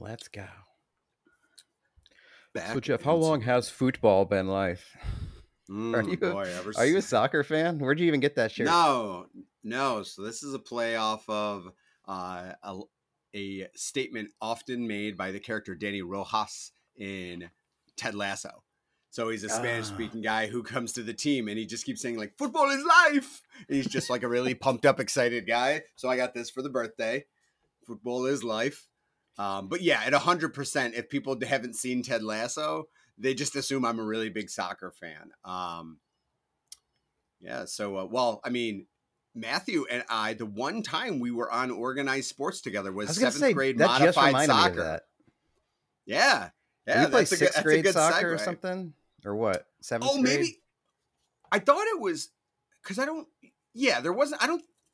Let's go. Back so, Jeff, how long has football been life? Are you a soccer fan? Where'd you even get that shirt? No. So this is a play off of a statement often made by the character Danny Rojas in Ted Lasso. So he's a Spanish-speaking guy who comes to the team, and he just keeps saying, like, football is life! And he's just, like, a really pumped-up, excited guy. So I got this for the birthday. Football is life. But, yeah, at 100%, if people haven't seen Ted Lasso, they just assume I'm a really big soccer fan. Matthew and I, the one time we were on organized sports together was 7th grade modified soccer. Yeah. Yeah, that's a good segue. Did you play 6th grade soccer or something? Or what? 7th grade? Oh, maybe. I thought it was because I don't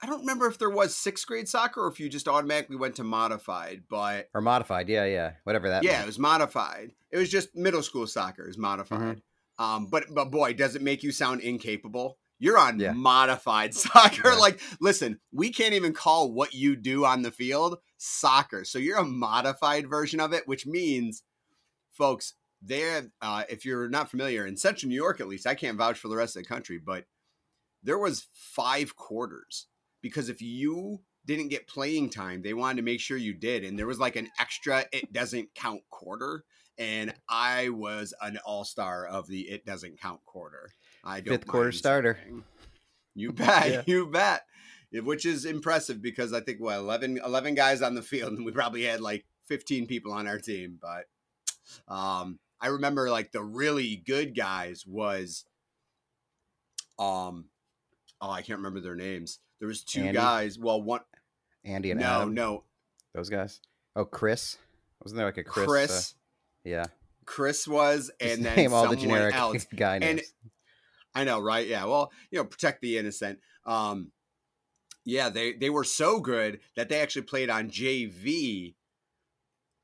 remember if there was 6th grade soccer or if you just automatically went to modified, but. Or modified. Yeah. Whatever that meant. Yeah, it was modified. It was just middle school soccer is modified. Mm-hmm. But boy, does it make you sound incapable. You're on modified soccer. Yeah. Like, listen, we can't even call what you do on the field soccer. So you're a modified version of it, which means, folks, there, if you're not familiar, in Central New York, at least, I can't vouch for the rest of the country, but there was 5 quarters because if you didn't get playing time, they wanted to make sure you did. And there was like an extra it doesn't count quarter. And I was an all-star of the it doesn't count quarter. I don't 5th quarter starter. You bet. Yeah. You bet. Which is impressive because I think, 11 guys on the field. And we probably had like 15 people on our team, but. I remember like the really good guys was, I can't remember their names. There was 2 Andy? Guys. Well, one Andy and Adam. No, those guys. Oh, Chris. Wasn't there like a Chris? Yeah. Chris was, and just then name all the generic else. Guy names. And I know. Right. Yeah. Well, protect the innocent. They were so good that they actually played on JV.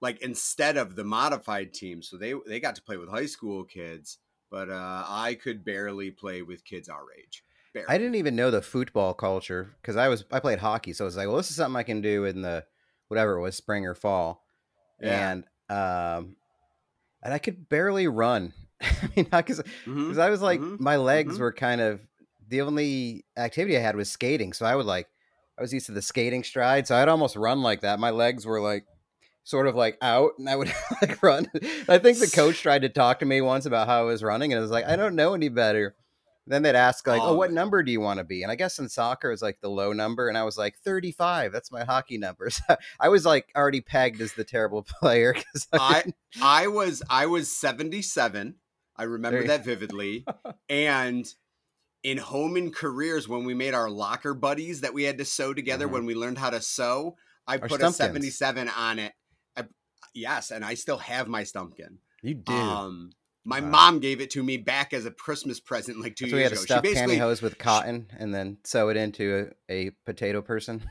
Like instead of the modified team. So they got to play with high school kids, but I could barely play with kids our age. Barely. I didn't even know the football culture because I played hockey. So it's like, well, this is something I can do in the whatever it was, spring or fall. Yeah. And I could barely run. I mean, not because I was like, my legs were kind of the only activity I had was skating. So I was used to the skating stride. So I'd almost run like that. My legs were like, sort of like out, and I would like run. I think the coach tried to talk to me once about how I was running, and I was like, I don't know any better. Then they'd ask like, what number do you want to be? And I guess in soccer it's like the low number, and I was like 35. That's my hockey number. So I was like already pegged as the terrible player. Because I was 77. I remember that vividly. And in home and careers, when we made our locker buddies that we had to sew together, when we learned how to sew, I put a 77 on it. Yes, and I still have my Stumpkin. You do. My mom gave it to me back as a Christmas present like 2 years ago. So we had to stuff pantyhose with cotton and then sew it into a potato person.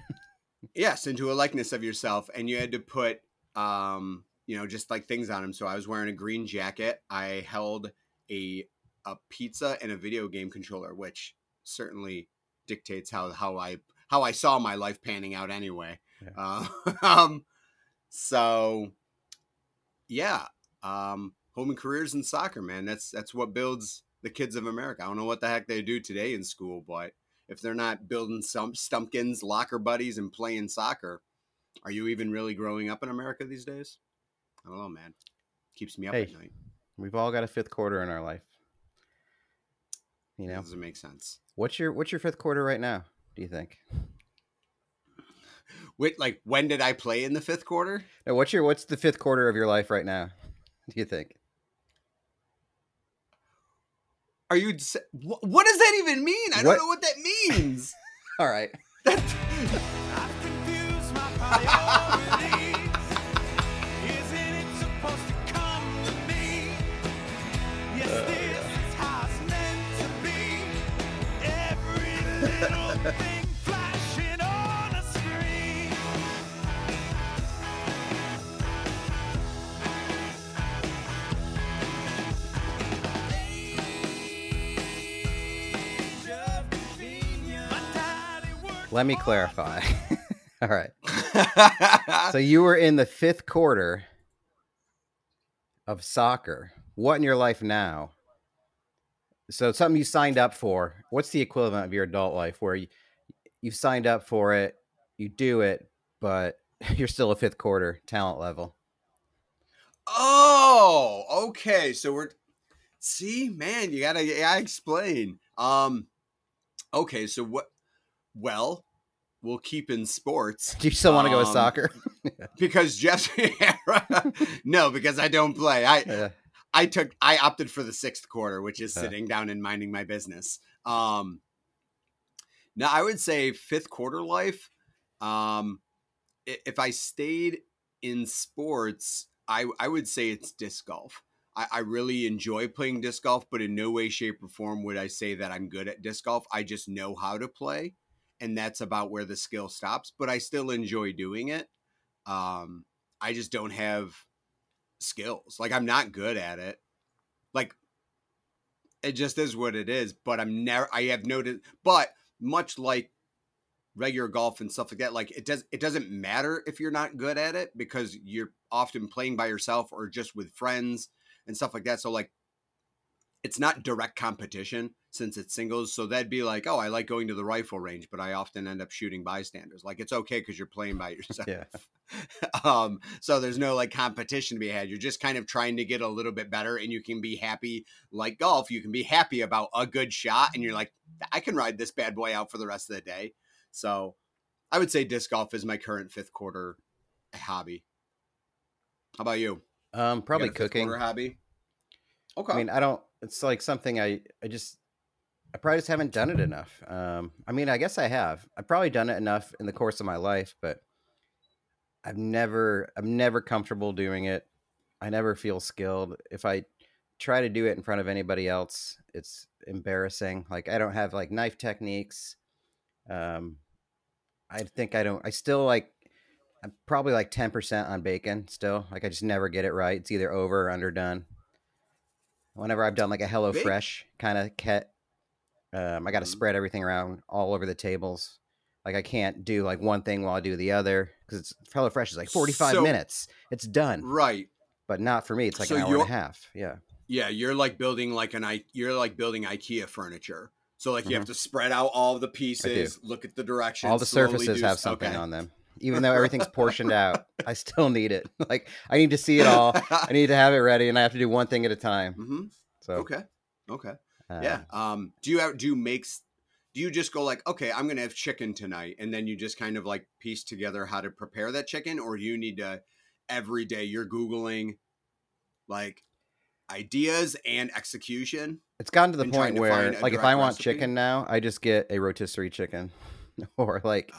Yes, into a likeness of yourself. And you had to put, just like things on them. So I was wearing a green jacket. I held a pizza and a video game controller, which certainly dictates how I saw my life panning out anyway. Yeah. Home and careers in soccer, man. That's what builds the kids of America. I don't know what the heck they do today in school, but if they're not building some Stumpkins, locker buddies, and playing soccer, are you even really growing up in America these days? I don't know, man. Keeps me up at night. We've all got a 5th quarter in our life. You know, doesn't make sense. What's your 5th quarter right now? Do you think? Wait, like when did I play in the 5th quarter? Now, what's the 5th quarter of your life right now? Do you think? Are you? What does that even mean? I don't know what that means. All right. I've confused my priorities. Isn't it supposed to come to me? Yes, this is how it's meant to be. Every little thing. Let me clarify. All right. So you were in the 5th quarter of soccer. What in your life now? So something you signed up for. What's the equivalent of your adult life where you've signed up for it, you do it, but you're still a fifth quarter talent level? Oh, okay. So you gotta explain. Okay. So what? Well, we'll keep in sports. Do you still want to go with soccer? Because Jeff, no, because I don't play. I opted for the sixth quarter, which is sitting down and minding my business. Now I would say fifth quarter life. If I stayed in sports, I would say it's disc golf. I really enjoy playing disc golf, but in no way, shape, or form would I say that I'm good at disc golf. I just know how to play, and that's about where the skill stops, but I still enjoy doing it. I just don't have skills. Like, I'm not good at it. Like, it just is what it is, but I have noticed, but much like regular golf and stuff like that, like it doesn't matter if you're not good at it, because you're often playing by yourself or just with friends and stuff like that. So like, it's not direct competition since it's singles. So that'd be like, oh, I like going to the rifle range, but I often end up shooting bystanders. Like, it's okay, 'cause you're playing by yourself. Yeah. So there's no like competition to be had. You're just kind of trying to get a little bit better, and you can be happy. Like golf, you can be happy about a good shot, and you're like, I can ride this bad boy out for the rest of the day. So I would say disc golf is my current fifth quarter hobby. How about you? Probably cooking hobby. Okay. I mean, it's like something I probably just haven't done it enough. I mean, I guess I have. I've probably done it enough in the course of my life, but I'm never comfortable doing it. I never feel skilled. If I try to do it in front of anybody else, it's embarrassing. Like, I don't have like knife techniques. I'm probably like 10% on bacon still. Like, I just never get it right. It's either over or underdone. Whenever I've done like a HelloFresh kind of cat, I got to spread everything around all over the tables. Like, I can't do like one thing while I do the other, because HelloFresh is like 45 minutes. It's done. Right. But not for me. It's like an hour and a half. Yeah. Yeah. You're like building IKEA furniture. So like, you have to spread out all the pieces, look at the directions. All the surfaces have something on them. Even though everything's portioned out, I still need it. Like, I need to see it all. I need to have it ready, and I have to do one thing at a time. Mm-hmm. So okay. Yeah. Do you just go like, okay, I'm going to have chicken tonight, and then you just kind of like piece together how to prepare that chicken? Or you need to, every day you're Googling like ideas and execution? It's gotten to the point where like, if I want chicken now, I just get a rotisserie chicken or like,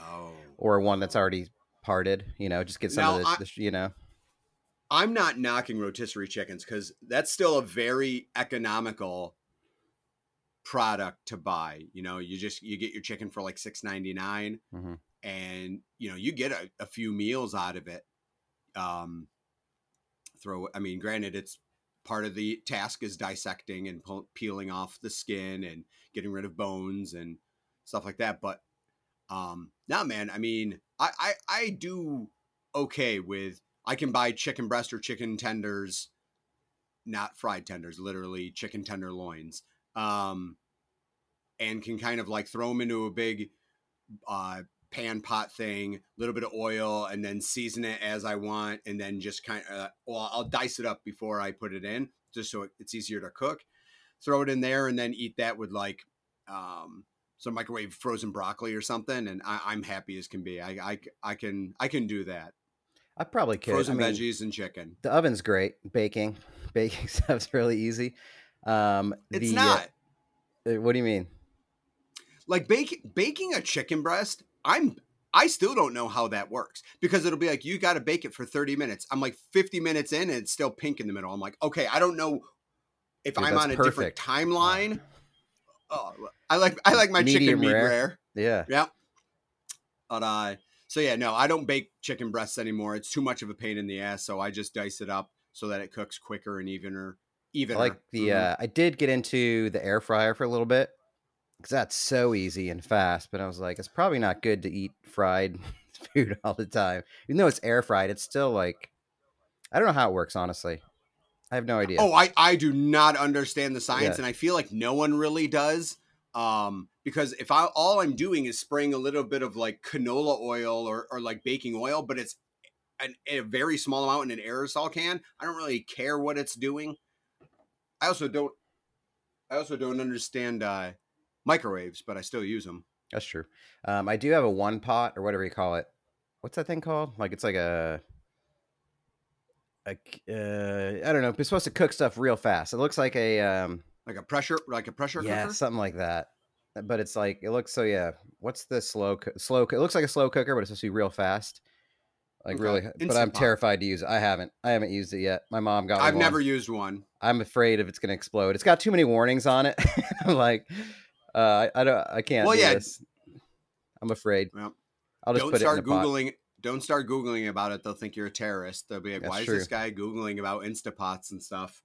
or one that's already parted, you know, just get some now, of this, you know. I'm not knocking rotisserie chickens, because that's still a very economical product to buy. You know, you get your chicken for like $6.99, mm-hmm. and you know, you get a few meals out of it. Granted, it's part of the task is dissecting and peeling off the skin and getting rid of bones and stuff like that. But nah, man, I mean, I do okay with, I can buy chicken breast or chicken tenders, not fried tenders, literally chicken tenderloins, and can kind of like throw them into a big pan pot thing, a little bit of oil, and then season it as I want, and then just kind of, I'll dice it up before I put it in, just so it's easier to cook, throw it in there, and then eat that with like, some microwave frozen broccoli or something, and I'm happy as can be. I can do that. I probably could. Frozen veggies and chicken. The oven's great. Baking stuff's really easy. It's not. What do you mean? Like baking a chicken breast, I still don't know how that works, because it'll be like, you got to bake it for 30 minutes. I'm like 50 minutes in, and it's still pink in the middle. I'm like, okay, I don't know if I'm on a different timeline. Yeah. Oh, I like my medium chicken meat rare. Yeah. Yeah. But, I don't bake chicken breasts anymore. It's too much of a pain in the ass. So I just dice it up so that it cooks quicker and evener. I like I did get into the air fryer for a little bit, because that's so easy and fast. But I was like, it's probably not good to eat fried food all the time. Even though it's air fried, it's still like, I don't know how it works, honestly. I have no idea. Oh, I do not understand the science, and I feel like no one really does. Because if all I'm doing is spraying a little bit of like canola oil or like baking oil, but it's a very small amount in an aerosol can, I don't really care what it's doing. I also don't understand microwaves, but I still use them. That's true. I do have a one pot or whatever you call it. What's that thing called? Like it's like I don't know. It's supposed to cook stuff real fast. It looks like a pressure cooker? Yeah, something like that. But it's like it looks so yeah. What's the slow? It looks like a slow cooker, but it's supposed to be real fast. Like okay. Really, Instant but I'm pot. Terrified to use it. I haven't used it yet. My mom got. I've never used one. I'm afraid if it's going to explode. It's got too many warnings on it. I'm like, I can't. Well, do yeah. This. I'm afraid. Well, I'll just put it in the pot. Don't start Googling about it. They'll think you're a terrorist. They'll be like, why is this guy Googling about Instant Pots and stuff?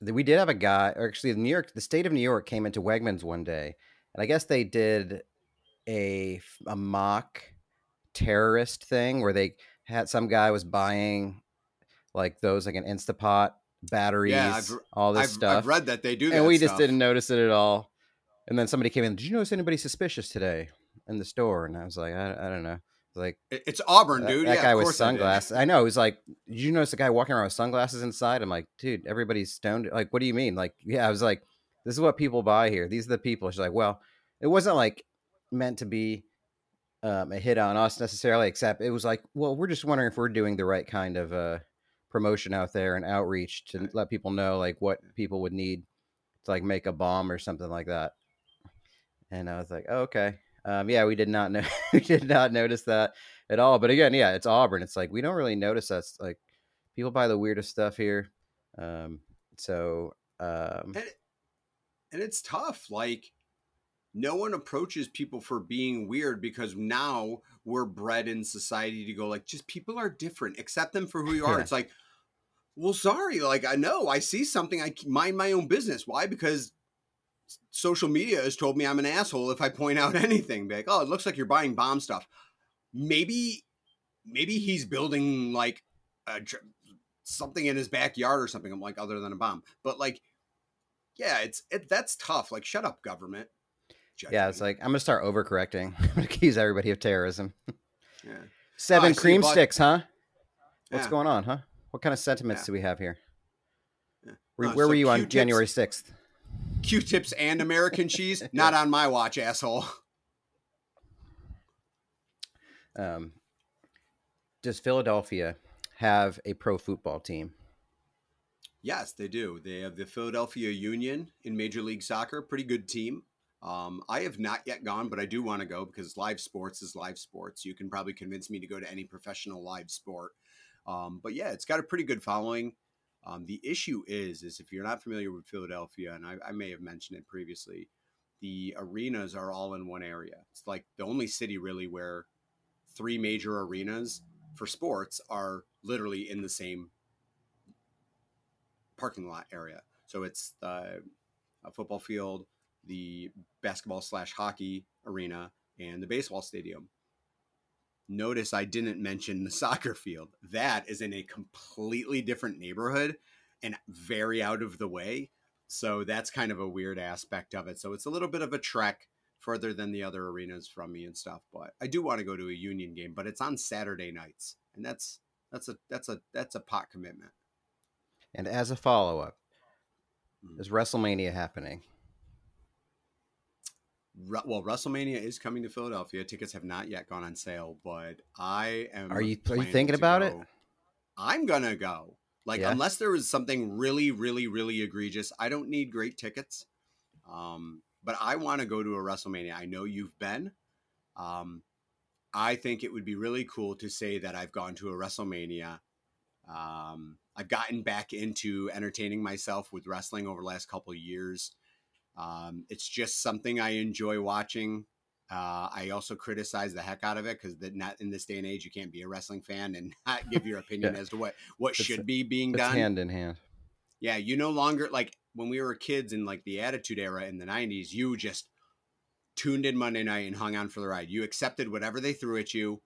We did have a guy, or actually New York, the state of New York came into Wegmans one day, and I guess they did a mock terrorist thing where they had some guy was buying like those, like an Instant Pot, batteries, all this stuff. I've read that they do that. And we just didn't notice it at all. And then somebody came in, did you notice anybody suspicious today in the store? And I was like, I don't know. Like it's Auburn, dude. That guy with sunglasses. I know. He's like, did you notice the guy walking around with sunglasses inside? I'm like, dude, everybody's stoned. Like, what do you mean? Like, yeah, I was like, this is what people buy here. These are the people. She's like, well, it wasn't like meant to be a hit on us necessarily, except it was like, well, we're just wondering if we're doing the right kind of promotion out there and outreach to let people know like what people would need to like make a bomb or something like that. And I was like, oh, okay. We did not know. We did not notice that at all. But again, yeah, it's Auburn. It's like we don't really notice that. Like people buy the weirdest stuff here. And it's tough. Like no one approaches people for being weird because now we're bred in society to go like just people are different. Accept them for who you are. It's like, well, sorry. Like I know I see something. I mind my own business. Why? Because social media has told me I'm an asshole if I point out anything. Be like, oh, it looks like you're buying bomb stuff. Maybe he's building like something in his backyard or something. I'm like, other than a bomb, but like, yeah, that's tough. Like, shut up, government. Judgment. Yeah, it's like I'm gonna start overcorrecting. I'm gonna accuse everybody of terrorism. Yeah. 7 cream sticks, huh? Yeah. What's going on, huh? What kind of sentiments do we have here? Yeah. Where were you on January 6th? Q-tips and American cheese, not on my watch, asshole. Does Philadelphia have a pro football team? Yes, they do. They have the Philadelphia Union in Major League Soccer. Pretty good team. I have not yet gone, but I do want to go because live sports is live sports. You can probably convince me to go to any professional live sport. But yeah, it's got a pretty good following. The issue is if you're not familiar with Philadelphia, and I may have mentioned it previously, the arenas are all in one area. It's like the only city really where 3 major arenas for sports are literally in the same parking lot area. So it's the football field, the basketball/hockey arena, and the baseball stadium. Notice I didn't mention the soccer field. That is in a completely different neighborhood and very out of the way. So that's kind of a weird aspect of it. So it's a little bit of a trek further than the other arenas from me and stuff. But I do want to go to a Union game, but it's on Saturday nights. And that's a pot commitment. And as a follow-up, is WrestleMania happening? Well, WrestleMania is coming to Philadelphia. Tickets have not yet gone on sale, but I am. Are you thinking about it? I'm going to go. Like, unless there was something really, really, really egregious, I don't need great tickets. But I want to go to a WrestleMania. I know you've been. I think it would be really cool to say that I've gone to a WrestleMania. I've gotten back into entertaining myself with wrestling over the last couple of years. It's just something I enjoy watching. I also criticize the heck out of it because not in this day and age, you can't be a wrestling fan and not give your opinion as to what should be being done. Hand in hand. Yeah. You no longer, like when we were kids in like the Attitude Era in the 90s, you just tuned in Monday night and hung on for the ride. You accepted whatever they threw at you.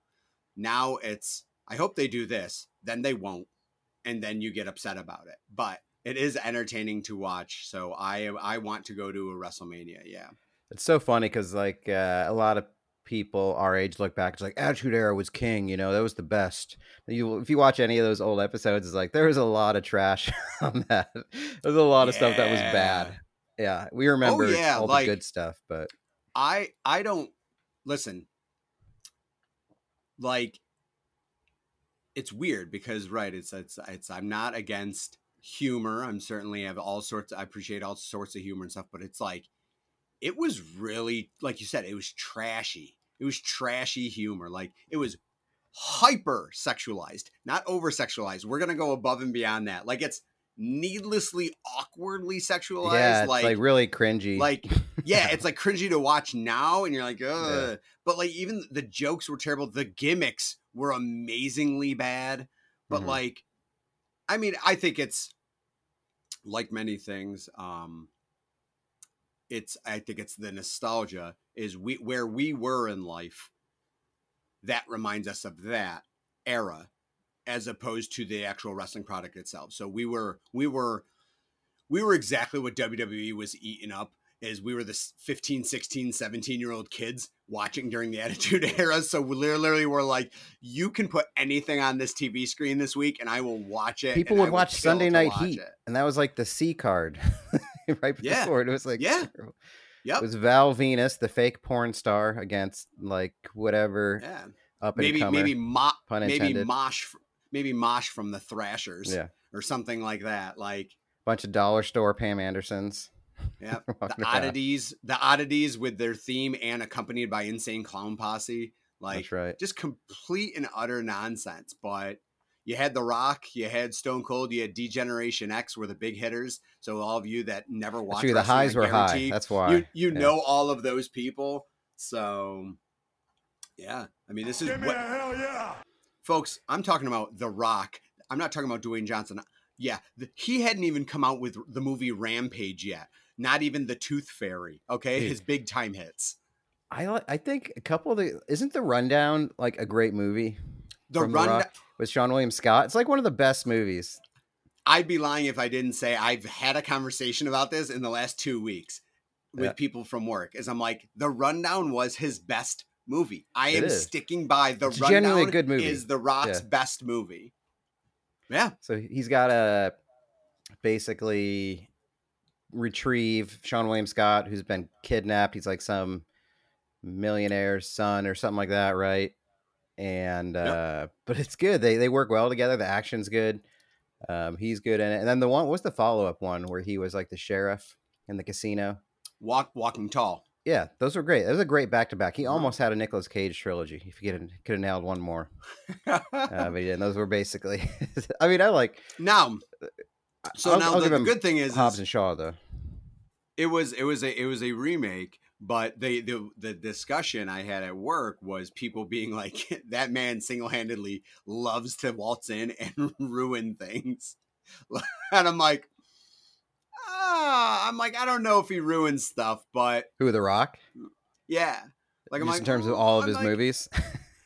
Now it's, I hope they do this. Then they won't. and then you get upset about it. But it is entertaining to watch. So I want to go to a WrestleMania. Yeah. It's so funny because like a lot of people our age look back, it's like Attitude Era was king, you know, that was the best. If you watch any of those old episodes, it's like there was a lot of trash on that. There's a lot of stuff that was bad. Yeah, we remember all like, the good stuff, but I don't listen. Like, it's weird because right, it's I'm not against humor. I'm certainly have all sorts. I appreciate all sorts of humor and stuff, but it's like it was really, like you said, it was trashy. It was trashy humor. Like it was hyper sexualized, not over sexualized. We're gonna go above and beyond that. Like it's needlessly awkwardly sexualized. Yeah, it's like really cringy. Like yeah, it's like cringy to watch now, and you're like, ugh. Yeah. But like even the jokes were terrible. The gimmicks were amazingly bad. But mm-hmm. like, I mean, I think it's like many things. I think it's the nostalgia is where we were in life that reminds us of that era, as opposed to the actual wrestling product itself. So we were exactly what WWE was eating up, is we were the 15, 16, 17-year-old kids watching during the Attitude Era. So we literally were like, you can put anything on this TV screen this week and I will watch it. People would watch Sunday Night Heat. And that was like the C card right before it was like, Yep. It was Val Venus, the fake porn star, against like whatever. Yeah. Up and comer. Maybe Mosh. Maybe Mosh from the Thrashers or something like that. Like bunch of dollar store Pam Andersons. Yeah. the oddities with their theme and accompanied by Insane Clown Posse. Like that's right. Just complete and utter nonsense. But you had The Rock, you had Stone Cold, you had Degeneration X were the big hitters. So all of you that never watched the highs were high. That's why you know all of those people. So yeah. I mean, this is what hell yeah. Folks, I'm talking about The Rock. I'm not talking about Dwayne Johnson. Yeah, he hadn't even come out with the movie Rampage yet. Not even the Tooth Fairy. Okay, dude. His big time hits. I think a couple of the isn't The Rundown like a great movie? The Rundown with Sean William Scott. It's like one of the best movies. I'd be lying if I didn't say I've had a conversation about this in the last 2 weeks with people from work. As I'm like, The Rundown was his best movie. I am sticking by The Rundown. Genuinely good movie. Is The Rock's best movie. Yeah. So he's got to basically retrieve Sean William Scott, who's been kidnapped. He's like some millionaire's son or something like that, right? And but it's good. They work well together. The action's good. He's good in it. And then the one was the follow up one where he was like the sheriff in the casino. Walking Tall. Yeah, those were great. That was a great back-to-back. He almost had a Nicolas Cage trilogy. If you could have nailed one more. But yeah, those were basically... I mean, I like... Now, so I'll, now I'll the good thing is... Hobbs and Shaw, though. It was a remake, but the discussion I had at work was people being like, that man single-handedly loves to waltz in and ruin things. And I'm like... I don't know if he ruins stuff, but who, The Rock? Yeah, like I'm just like in terms of all of his movies,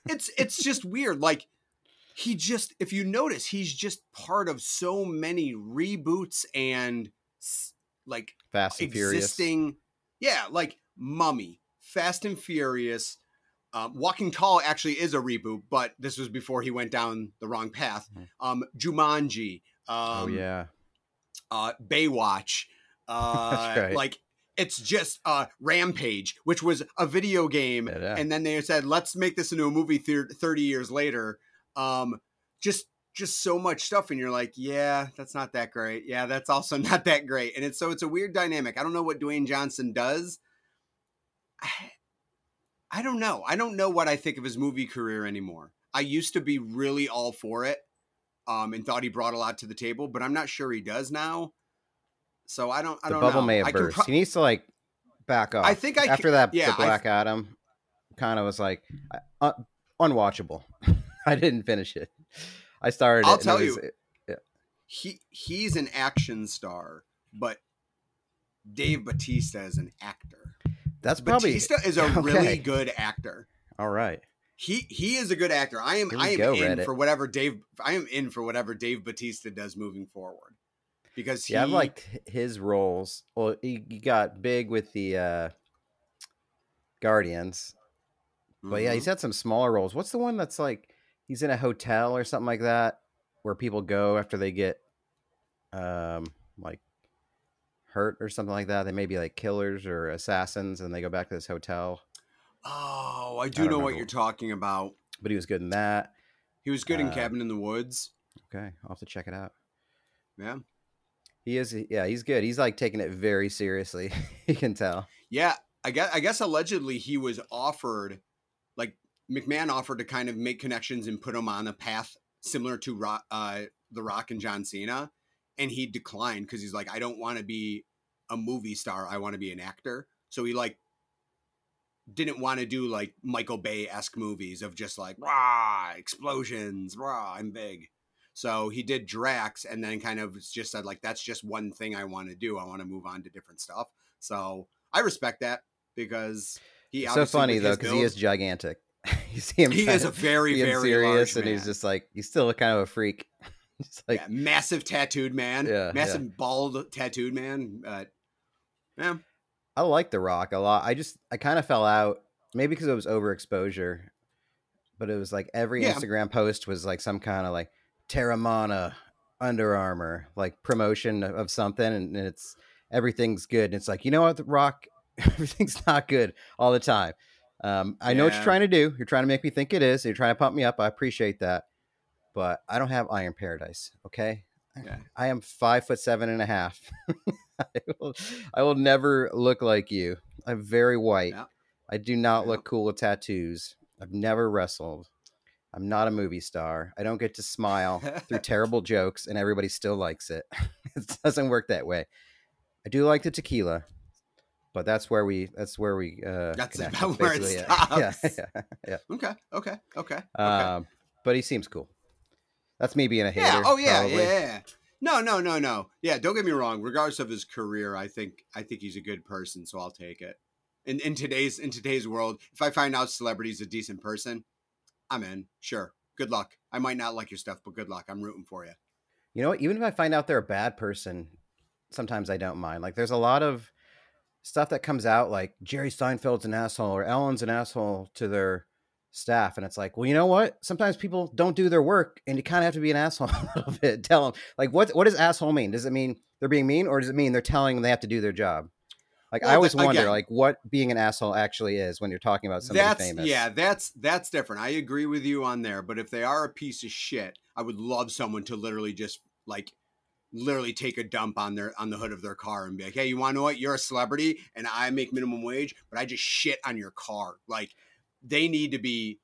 it's just weird. Like he just, if you notice, he's just part of so many reboots and like Fast and Furious. Yeah, like Mummy, Fast and Furious, Walking Tall actually is a reboot, but this was before he went down the wrong path. Jumanji. Baywatch, right. Like it's just Rampage, which was a video game, and then they said let's make this into a movie 30 years later. Just so much stuff, and you're like, yeah, that's not that great. Yeah, that's also not that great, and it's a weird dynamic. I don't know what Dwayne Johnson does. I don't know. I don't know what I think of his movie career anymore. I used to be really all for it. And thought he brought a lot to the table, but I'm not sure he does now. So I don't know. The bubble may have burst. He needs to like back off. I think the Black Adam kind of was like unwatchable. I didn't finish it. I started. He's an action star, but Dave Bautista is an actor. That's probably Bautista is a really good actor. All right. He is a good actor. I am in for whatever Dave Bautista does moving forward, because he, I've liked his roles. Well, he got big with the Guardians, but yeah, he's had some smaller roles. What's the one that's like he's in a hotel or something like that where people go after they get like hurt or something like that? They may be like killers or assassins, and they go back to this hotel. Oh, I don't know what you're talking about. But he was good in that. He was good in Cabin in the Woods. Okay, I'll have to check it out. Yeah. He is. Yeah, he's good. He's like taking it very seriously. You can tell. Yeah, I guess allegedly he was offered, like McMahon offered to kind of make connections and put him on a path similar to The Rock and John Cena. And he declined because he's like, I don't want to be a movie star. I want to be an actor. So he like didn't want to do like Michael Bay-esque movies of just like rah, explosions, rah, I'm big. So he did Drax and then kind of just said like, that's just one thing I want to do. I want to move on to different stuff. So I respect that, because he obviously, so funny though, because he is gigantic. You see him, he is a very, very serious large man. And he's just like, he's still kind of a freak. Just like, yeah, massive tattooed man, bald tattooed man. Yeah. I like The Rock a lot. I kind of fell out, maybe because it was overexposure, but it was like every Instagram post was like some kind of like Terramana, Under Armour, like promotion of something. And it's, everything's good. And it's like, you know what, The Rock, everything's not good all the time. I know what you're trying to do. You're trying to make me think it is. You're trying to pump me up. I appreciate that. But I don't have Iron Paradise. Okay. Yeah. I am 5'7.5". I will never look like you. I'm very white. Yeah. I do not look cool with tattoos. I've never wrestled. I'm not a movie star. I don't get to smile through terrible jokes and everybody still likes it. It doesn't work that way. I do like the tequila, but that's about where it stops. Yeah. Okay. But he seems cool. That's me being a hater. Yeah. Oh yeah. Probably. Yeah. No. Yeah, don't get me wrong. Regardless of his career, I think he's a good person, so I'll take it. In today's world, if I find out celebrity's a decent person, I'm in. Sure. Good luck. I might not like your stuff, but good luck. I'm rooting for you. You know what? Even if I find out they're a bad person, sometimes I don't mind. Like, there's a lot of stuff that comes out, like Jerry Seinfeld's an asshole or Ellen's an asshole to their staff, and it's like, well, you know what, sometimes people don't do their work and you kind of have to be an asshole a little bit. Tell them, like, what does asshole mean? Does it mean they're being mean, or does it mean they're telling them they have to do their job? Like, well, I always wonder like what being an asshole actually is when you're talking about somebody famous. Yeah, that's different. I agree with you on there, but if they are a piece of shit, I would love someone to literally just like take a dump on the hood of their car and be like, hey, you want to know what, you're a celebrity and I make minimum wage, but I just shit on your car. Like, they need to be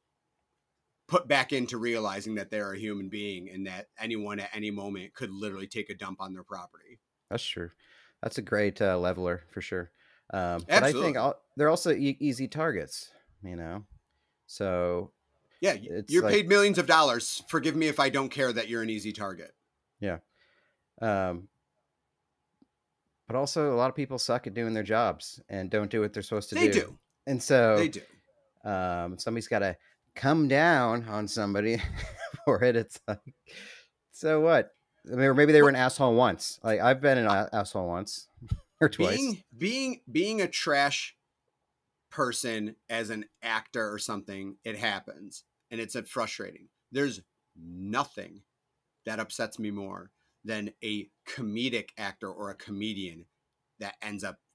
put back into realizing that they're a human being and that anyone at any moment could literally take a dump on their property. That's true. That's a great leveler for sure. But I think they're also easy targets, you know? So yeah, you're like, paid millions of dollars. Forgive me if I don't care that you're an easy target. Yeah. But also a lot of people suck at doing their jobs and don't do what they're supposed to do. They do. And so they do. Somebody's got to come down on somebody for it. It's like, so what? I mean, or maybe they were an asshole once. Like, I've been an asshole once or twice. Being a trash person as an actor or something, it happens, and it's frustrating. There's nothing that upsets me more than a comedic actor or a comedian that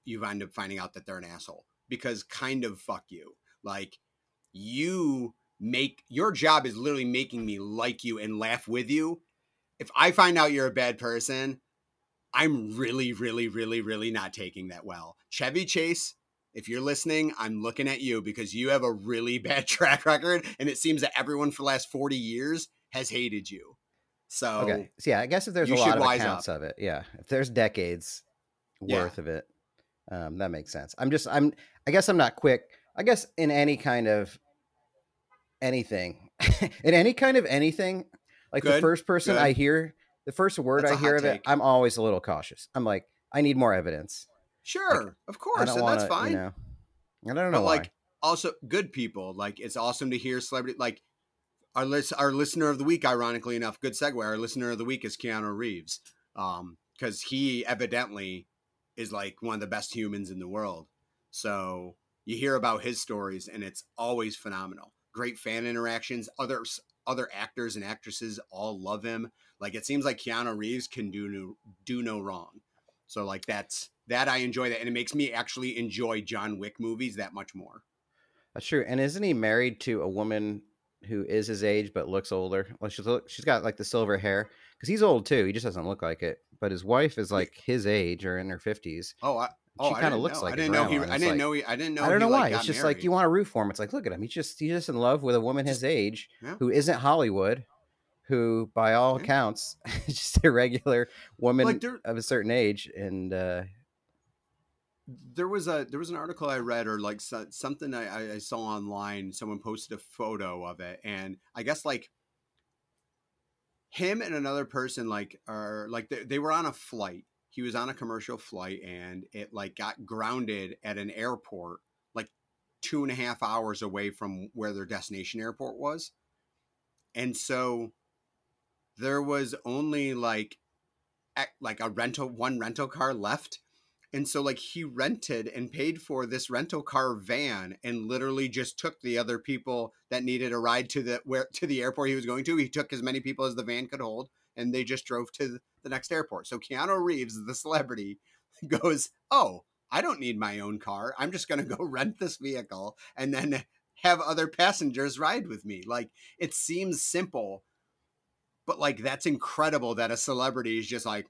you end up finding out that they're an asshole, because kind of fuck you. Like, your job is literally making me like you and laugh with you. If I find out you're a bad person, I'm really, really, really, really not taking that well. Chevy Chase, if you're listening, I'm looking at you, because you have a really bad track record. And it seems that everyone for the last 40 years has hated you. So, okay. So yeah, I guess if there's a lot of accounts of it. Yeah. If there's decades worth of it, that makes sense. I guess I'm not quick. I guess in any kind of anything, like the first word I hear of it, I'm always a little cautious. I'm like, I need more evidence. Sure. Of course. And that's fine. You know, I don't know why. Like, also good people. Like, it's awesome to hear celebrity, like our listener of the week, ironically enough, good segue. Our listener of the week is Keanu Reeves. Cause he evidently is like one of the best humans in the world. So you hear about his stories and it's always phenomenal. Great fan interactions. Other actors and actresses all love him. Like, it seems like Keanu Reeves can do no wrong. So like that's I enjoy that. And it makes me actually enjoy John Wick movies that much more. That's true. And isn't he married to a woman who is his age, but looks older? Well, she's got like the silver hair, because he's old too. He just doesn't look like it, but his wife is like his age or in her 50s. Oh, she kind of looks like his grandma. I didn't know. I don't know why. It's just like, you want to root for him. It's like, look at him. He's just in love with a woman his age, yeah, who isn't Hollywood, who by all accounts is just a regular woman of a certain age. And there was an article I read, or like something I saw online. Someone posted a photo of it, and I guess like him and another person like are like they were on a flight. He was on a commercial flight, and it like got grounded at an airport, like 2.5 hours away from where their destination airport was. And so there was only like one rental car left. And so like he rented and paid for this rental car van and literally just took the other people that needed a ride to the airport he was going to. He took as many people as the van could hold, and they just drove to the next airport. So Keanu Reeves, the celebrity, goes, oh, I don't need my own car. I'm just going to go rent this vehicle and then have other passengers ride with me. Like, it seems simple, but like, that's incredible that a celebrity is just like,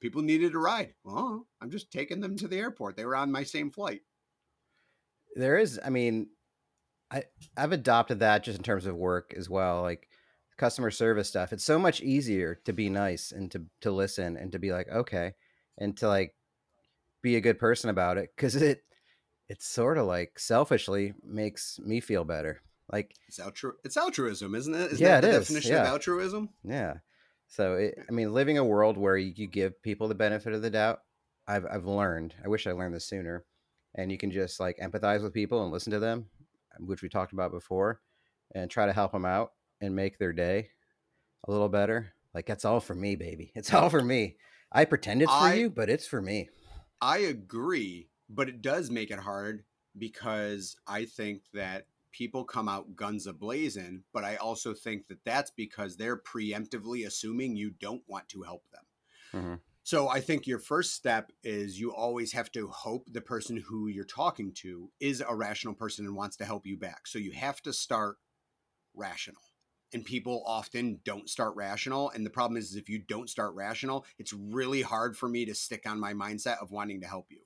people needed a ride. Oh, I'm just taking them to the airport. They were on my same flight. There is, I mean, I've adopted that just in terms of work as well. Like, customer service stuff, it's so much easier to be nice and to listen and to be like, okay, and to like be a good person about it, because it sort of like selfishly makes me feel better. Like, it's altruism, isn't it? Isn't that the definition of altruism? Yeah. So living a world where you give people the benefit of the doubt, I've learned, I wish I learned this sooner, and you can just like empathize with people and listen to them, which we talked about before, and try to help them out and make their day a little better. Like, that's all for me, baby. It's all for me. I pretend it's for you, but it's for me. I agree, but it does make it hard, because I think that people come out guns a-blazing, but I also think that that's because they're preemptively assuming you don't want to help them. Mm-hmm. So I think your first step is you always have to hope the person who you're talking to is a rational person and wants to help you back. So you have to start rational. And people often don't start rational. And the problem is if you don't start rational, it's really hard for me to stick on my mindset of wanting to help you.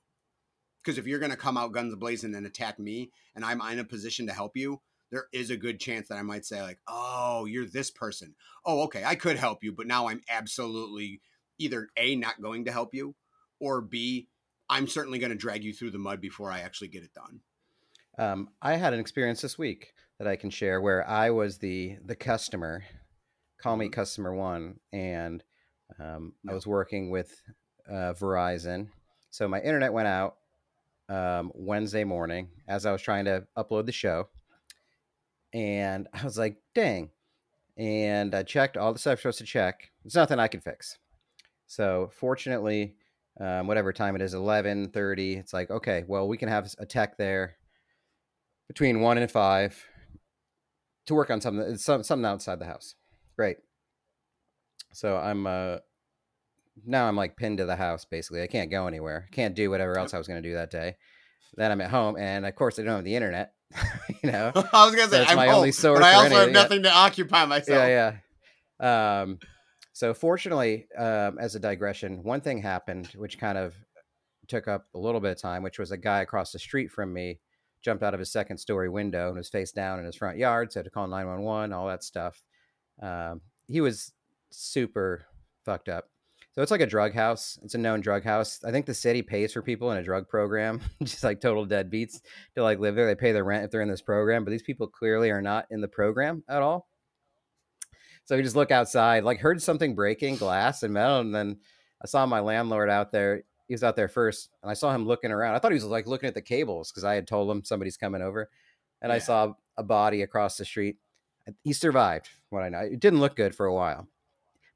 Because if you're going to come out guns blazing and attack me, and I'm in a position to help you, there is a good chance that I might say like, oh, you're this person. Oh, okay, I could help you, but now I'm absolutely either A, not going to help you, or B, I'm certainly going to drag you through the mud before I actually get it done. I had an experience this week that I can share where I was the customer, call me customer one. And I was working with Verizon. So my internet went out Wednesday morning as I was trying to upload the show. And I was like, dang. And I checked all the stuff I was supposed to check. There's nothing I could fix. So fortunately, whatever time it is, 11:30, it's like, okay, well, we can have a tech there between 1 and 5 to work on something outside the house. Great. So I'm like pinned to the house. Basically, I can't go anywhere. I can't do whatever else I was going to do that day. Then I'm at home, and of course I don't have the internet, you know, I was going to say, I'm my home, only source, but I also have nothing to occupy myself. Yeah. So fortunately, as a digression, one thing happened, which kind of took up a little bit of time, which was a guy across the street from me jumped out of his second story window and was face down in his front yard. So I had to call 911, all that stuff. He was super fucked up. So it's like a drug house. It's a known drug house. I think the city pays for people in a drug program, just like total deadbeats to like live there. They pay their rent if they're in this program, but these people clearly are not in the program at all. So we just look outside, like heard something breaking glass and metal. And then I saw my landlord out there he was out there first, and I saw him looking around. I thought he was like looking at the cables because I had told him somebody's coming over, and I saw a body across the street. He survived, from what I know. It didn't look good for a while,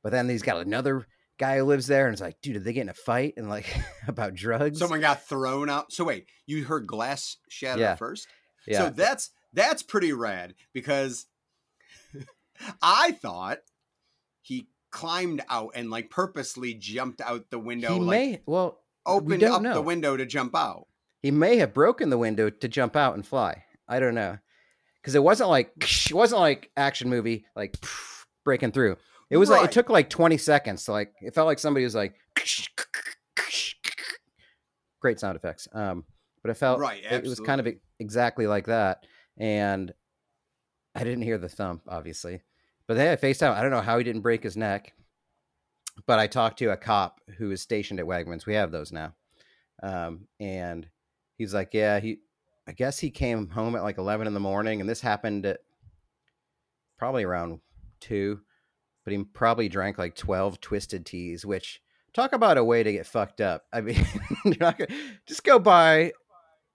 but then he's got another guy who lives there, and it's like, dude, did they get in a fight and like about drugs? Someone got thrown out. So wait, you heard glass shatter first? Yeah. So that's pretty rad because I thought he climbed out and like purposely jumped out the window. He opened up the window to jump out. He may have broken the window to jump out and fly. I don't know, because it wasn't like action movie like breaking through. It was like it took like 20 seconds. To, like it felt like somebody was like great sound effects. But it felt it was kind of exactly like that, and I didn't hear the thump obviously. But they had FaceTime. I don't know how he didn't break his neck, but I talked to a cop who is stationed at Wegmans. We have those now. And he's like, yeah, I guess he came home at like 11 in the morning, and this happened at probably around 2, but he probably drank like 12 twisted teas, which talk about a way to get fucked up. I mean, you're not gonna, just go buy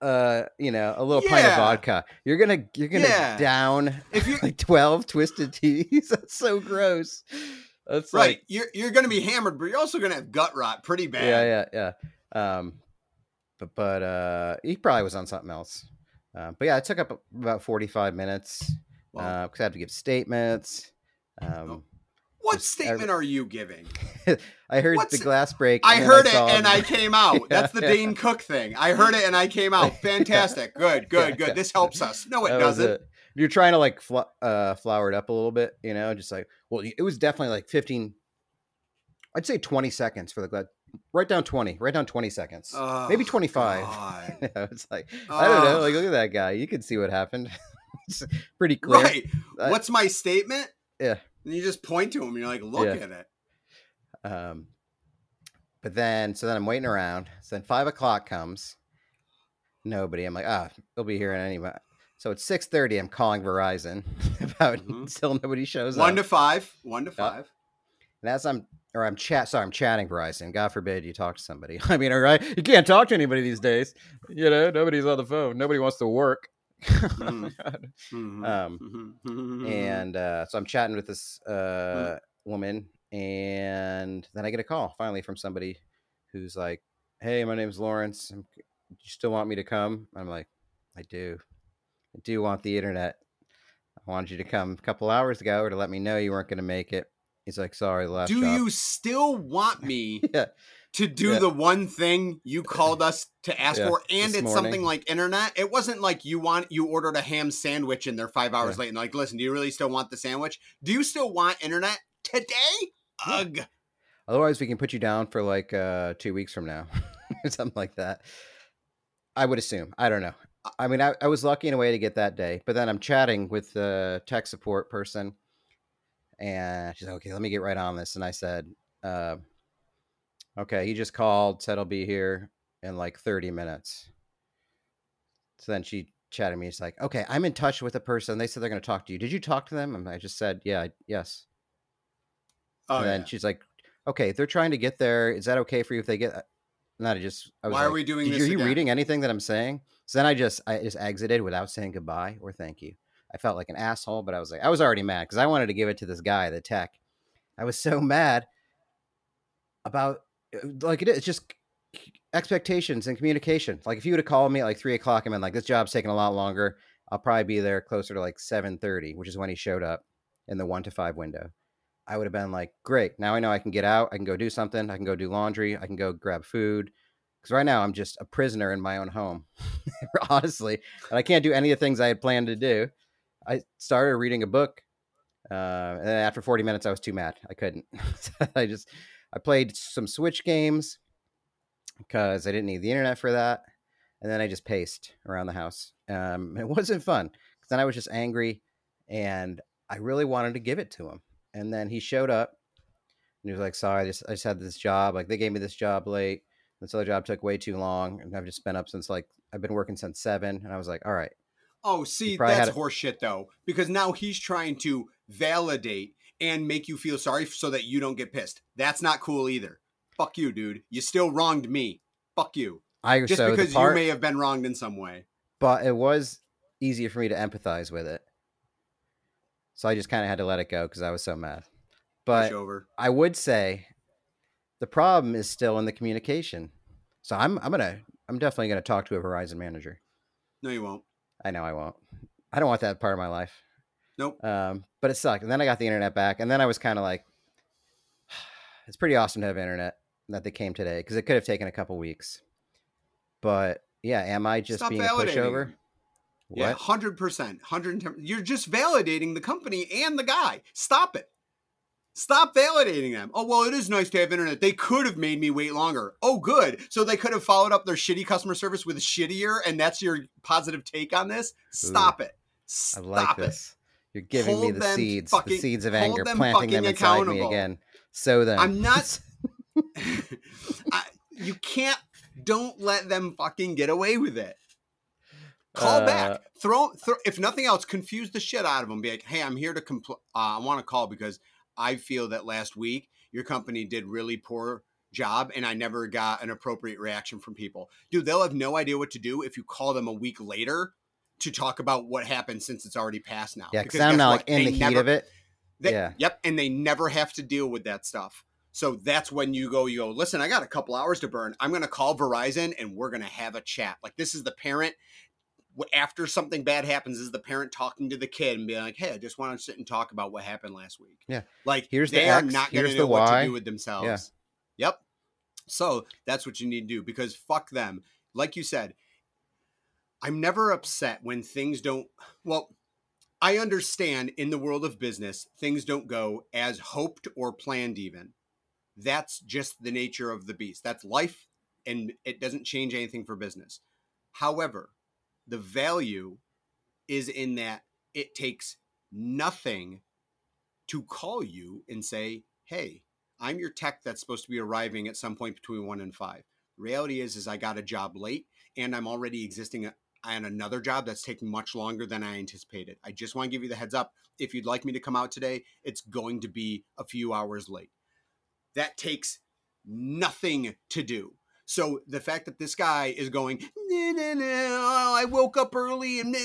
a little pint of vodka. You're gonna down like 12 twisted teas. That's so gross. That's right. Like, you're gonna be hammered, but you're also gonna have gut rot pretty bad. Yeah. But he probably was on something else. It took up about 45 minutes because I had to give statements. What statement are you giving? I heard the glass break. I heard it and I came out. That's the Dane Cook thing. I heard it and I came out. Fantastic. Good. Yeah. This helps us. No, it doesn't. You're trying to like flower it up a little bit, you know, just like, well, it was definitely like 15. I'd say 20 seconds for the glass. Write down 20 seconds. Oh, maybe 25. You know, it's like, I don't know. Like, look at that guy. You can see what happened. It's pretty clear. Right. What's my statement? Yeah. And you just point to him and you're like, look at it. But then I'm waiting around. So then 5 o'clock comes. Nobody. I'm like, they'll be here in any minute. So it's 6:30. I'm calling Verizon until nobody shows up. 1 to 5. And as I'm chatting Verizon. God forbid you talk to somebody. I mean, all right. You can't talk to anybody these days. You know, nobody's on the phone. Nobody wants to work. So I'm chatting with this woman, and then I get a call finally from somebody who's like, hey, my name's Lawrence, do you still want me to come? I'm like, I do want the internet. I wanted you to come a couple hours ago or to let me know you weren't going to make it. He's like, sorry, last do job. You still want me to do the one thing you called us to ask for, and it's morning. Something like internet. It wasn't like you ordered a ham sandwich and they're 5 hours late and like, listen, do you really still want the sandwich? Do you still want internet today? Ugh. Otherwise, we can put you down for like 2 weeks from now, something like that. I would assume. I don't know. I mean, I was lucky in a way to get that day, but then I'm chatting with the tech support person, and she's like, okay, let me get right on this. And I said, okay, he just called, said he'll be here in like 30 minutes. So then she chatted me. It's like, okay, I'm in touch with a person. They said they're going to talk to you. Did you talk to them? And I just said, yes. Oh, and then she's like, okay, they're trying to get there. Is that okay for you if they get? Not just. I was why like, are we doing this? Are you reading anything that I'm saying? So then I just exited without saying goodbye or thank you. I felt like an asshole, but I was already mad because I wanted to give it to this guy, the tech. I was so mad about. Like it is, it's just expectations and communication. Like if you would have called me at like 3 o'clock and been like, this job's taking a lot longer, I'll probably be there closer to like 7:30, which is when he showed up in the 1 to 5 window. I would have been like, great. Now I know I can get out. I can go do something. I can go do laundry. I can go grab food. Cause right now I'm just a prisoner in my own home, honestly. And I can't do any of the things I had planned to do. I started reading a book. And then after 40 minutes, I was too mad. I couldn't, I played some Switch games because I didn't need the internet for that. And then I just paced around the house. It wasn't fun because then I was just angry and I really wanted to give it to him. And then he showed up and he was like, sorry, I just had this job. Like they gave me this job late. This other job took way too long. And I've just been up since like, I've been working since 7. And I was like, all right. Oh, see, that's horseshit though, because now he's trying to validate and make you feel sorry so that you don't get pissed. That's not cool either. Fuck you, dude. You still wronged me. fuck you. Just because you may have been wronged in some way. But it was easier for me to empathize with it. So I just kind of had to let it go because I was so mad. But I would say the problem is still in the communication. So I'm definitely gonna talk to a Verizon manager. No, you won't. I know I won't. I don't want that part of my life. Nope. But it sucked. And then I got the internet back, and then I was kind of like, it's pretty awesome to have internet that they came today because it could have taken a couple weeks. But yeah, am I just being a pushover? What? Yeah, 100%, 110%. You're just validating the company and the guy. Stop it. Stop validating them. Oh, well, it is nice to have internet. They could have made me wait longer. Oh, good. So they could have followed up their shitty customer service with a shittier, and that's your positive take on this? Stop it. Stop it. You're giving me the seeds. The seeds of anger, planting them inside me again. So then. I'm not... you can't... Don't let them fucking get away with it. Call back. Throw, if nothing else, confuse the shit out of them. Be like, hey, I'm here to complain. I want to call because... I feel that last week your company did really poor job and I never got an appropriate reaction from people. Dude, they'll have no idea what to do if you call them a week later to talk about what happened since it's already passed now. Yeah, because I'm not like in the heat of it. Yep, and they never have to deal with that stuff. So that's when you go, listen, I got a couple hours to burn. I'm going to call Verizon and we're going to have a chat. Like this is the parent after something bad happens is the parent talking to the kid and being like, hey, I just want to sit and talk about what happened last week. Yeah. Like here's they the X, are not going to know what to do with themselves. Yeah. Yep. So that's what you need to do because fuck them. Like you said, I'm never upset when things don't, well, I understand in the world of business, things don't go as hoped or planned even. That's just the nature of the beast. That's life. And it doesn't change anything for business. However, the value is in that it takes nothing to call you and say, hey, I'm your tech that's supposed to be arriving at some point between 1 and 5. The reality is I got a job late and I'm already existing on another job that's taking much longer than I anticipated. I just want to give you the heads up. If you'd like me to come out today, it's going to be a few hours late. That takes nothing to do. So the fact that this guy is going, I woke up early and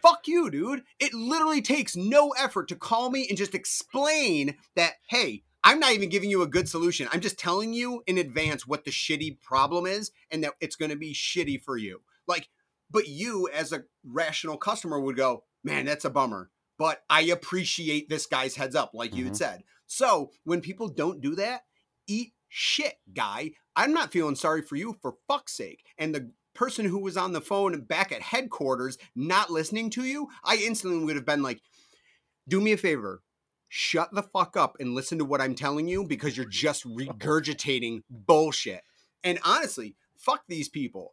fuck you, dude. It literally takes no effort to call me and just explain that, hey, I'm not even giving you a good solution. I'm just telling you in advance what the shitty problem is and that it's going to be shitty for you. Like, but you as a rational customer would go, man, that's a bummer. But I appreciate this guy's heads up, like you had said. So when people don't do that, eat shit, guy. I'm not feeling sorry for you for fuck's sake. And the person who was on the phone back at headquarters not listening to you, I instantly would have been like, do me a favor, shut the fuck up and listen to what I'm telling you because you're just regurgitating bullshit. And honestly, fuck these people.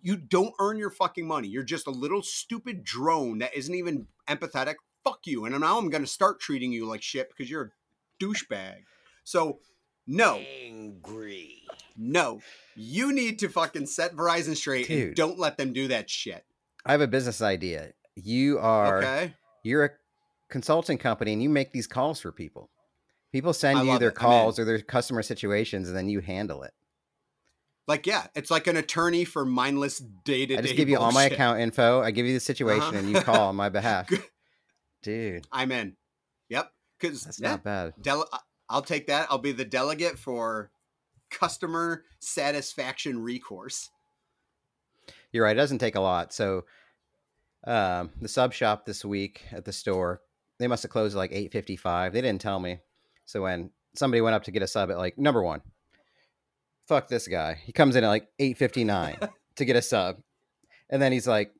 You don't earn your fucking money. You're just a little stupid drone that isn't even empathetic. Fuck you. And now I'm going to start treating you like shit because you're a douchebag. So... No. Angry. No. You need to fucking set Verizon straight. Dude, and don't let them do that shit. I have a business idea. You're a consulting company and you make these calls for people. People send you their calls or their customer situations and then you handle it. Like, yeah, it's like an attorney for mindless day-to-day. I just give you all my account info. I give you the situation and you call on my behalf. Dude. I'm in. Yep. That's not bad. I'll take that. I'll be the delegate for customer satisfaction recourse. You're right. It doesn't take a lot. So the sub shop this week at the store, they must have closed at like 8:55. They didn't tell me. So when somebody went up to get a sub at like, number one, fuck this guy. He comes in at like 8:59 to get a sub. And then he's like,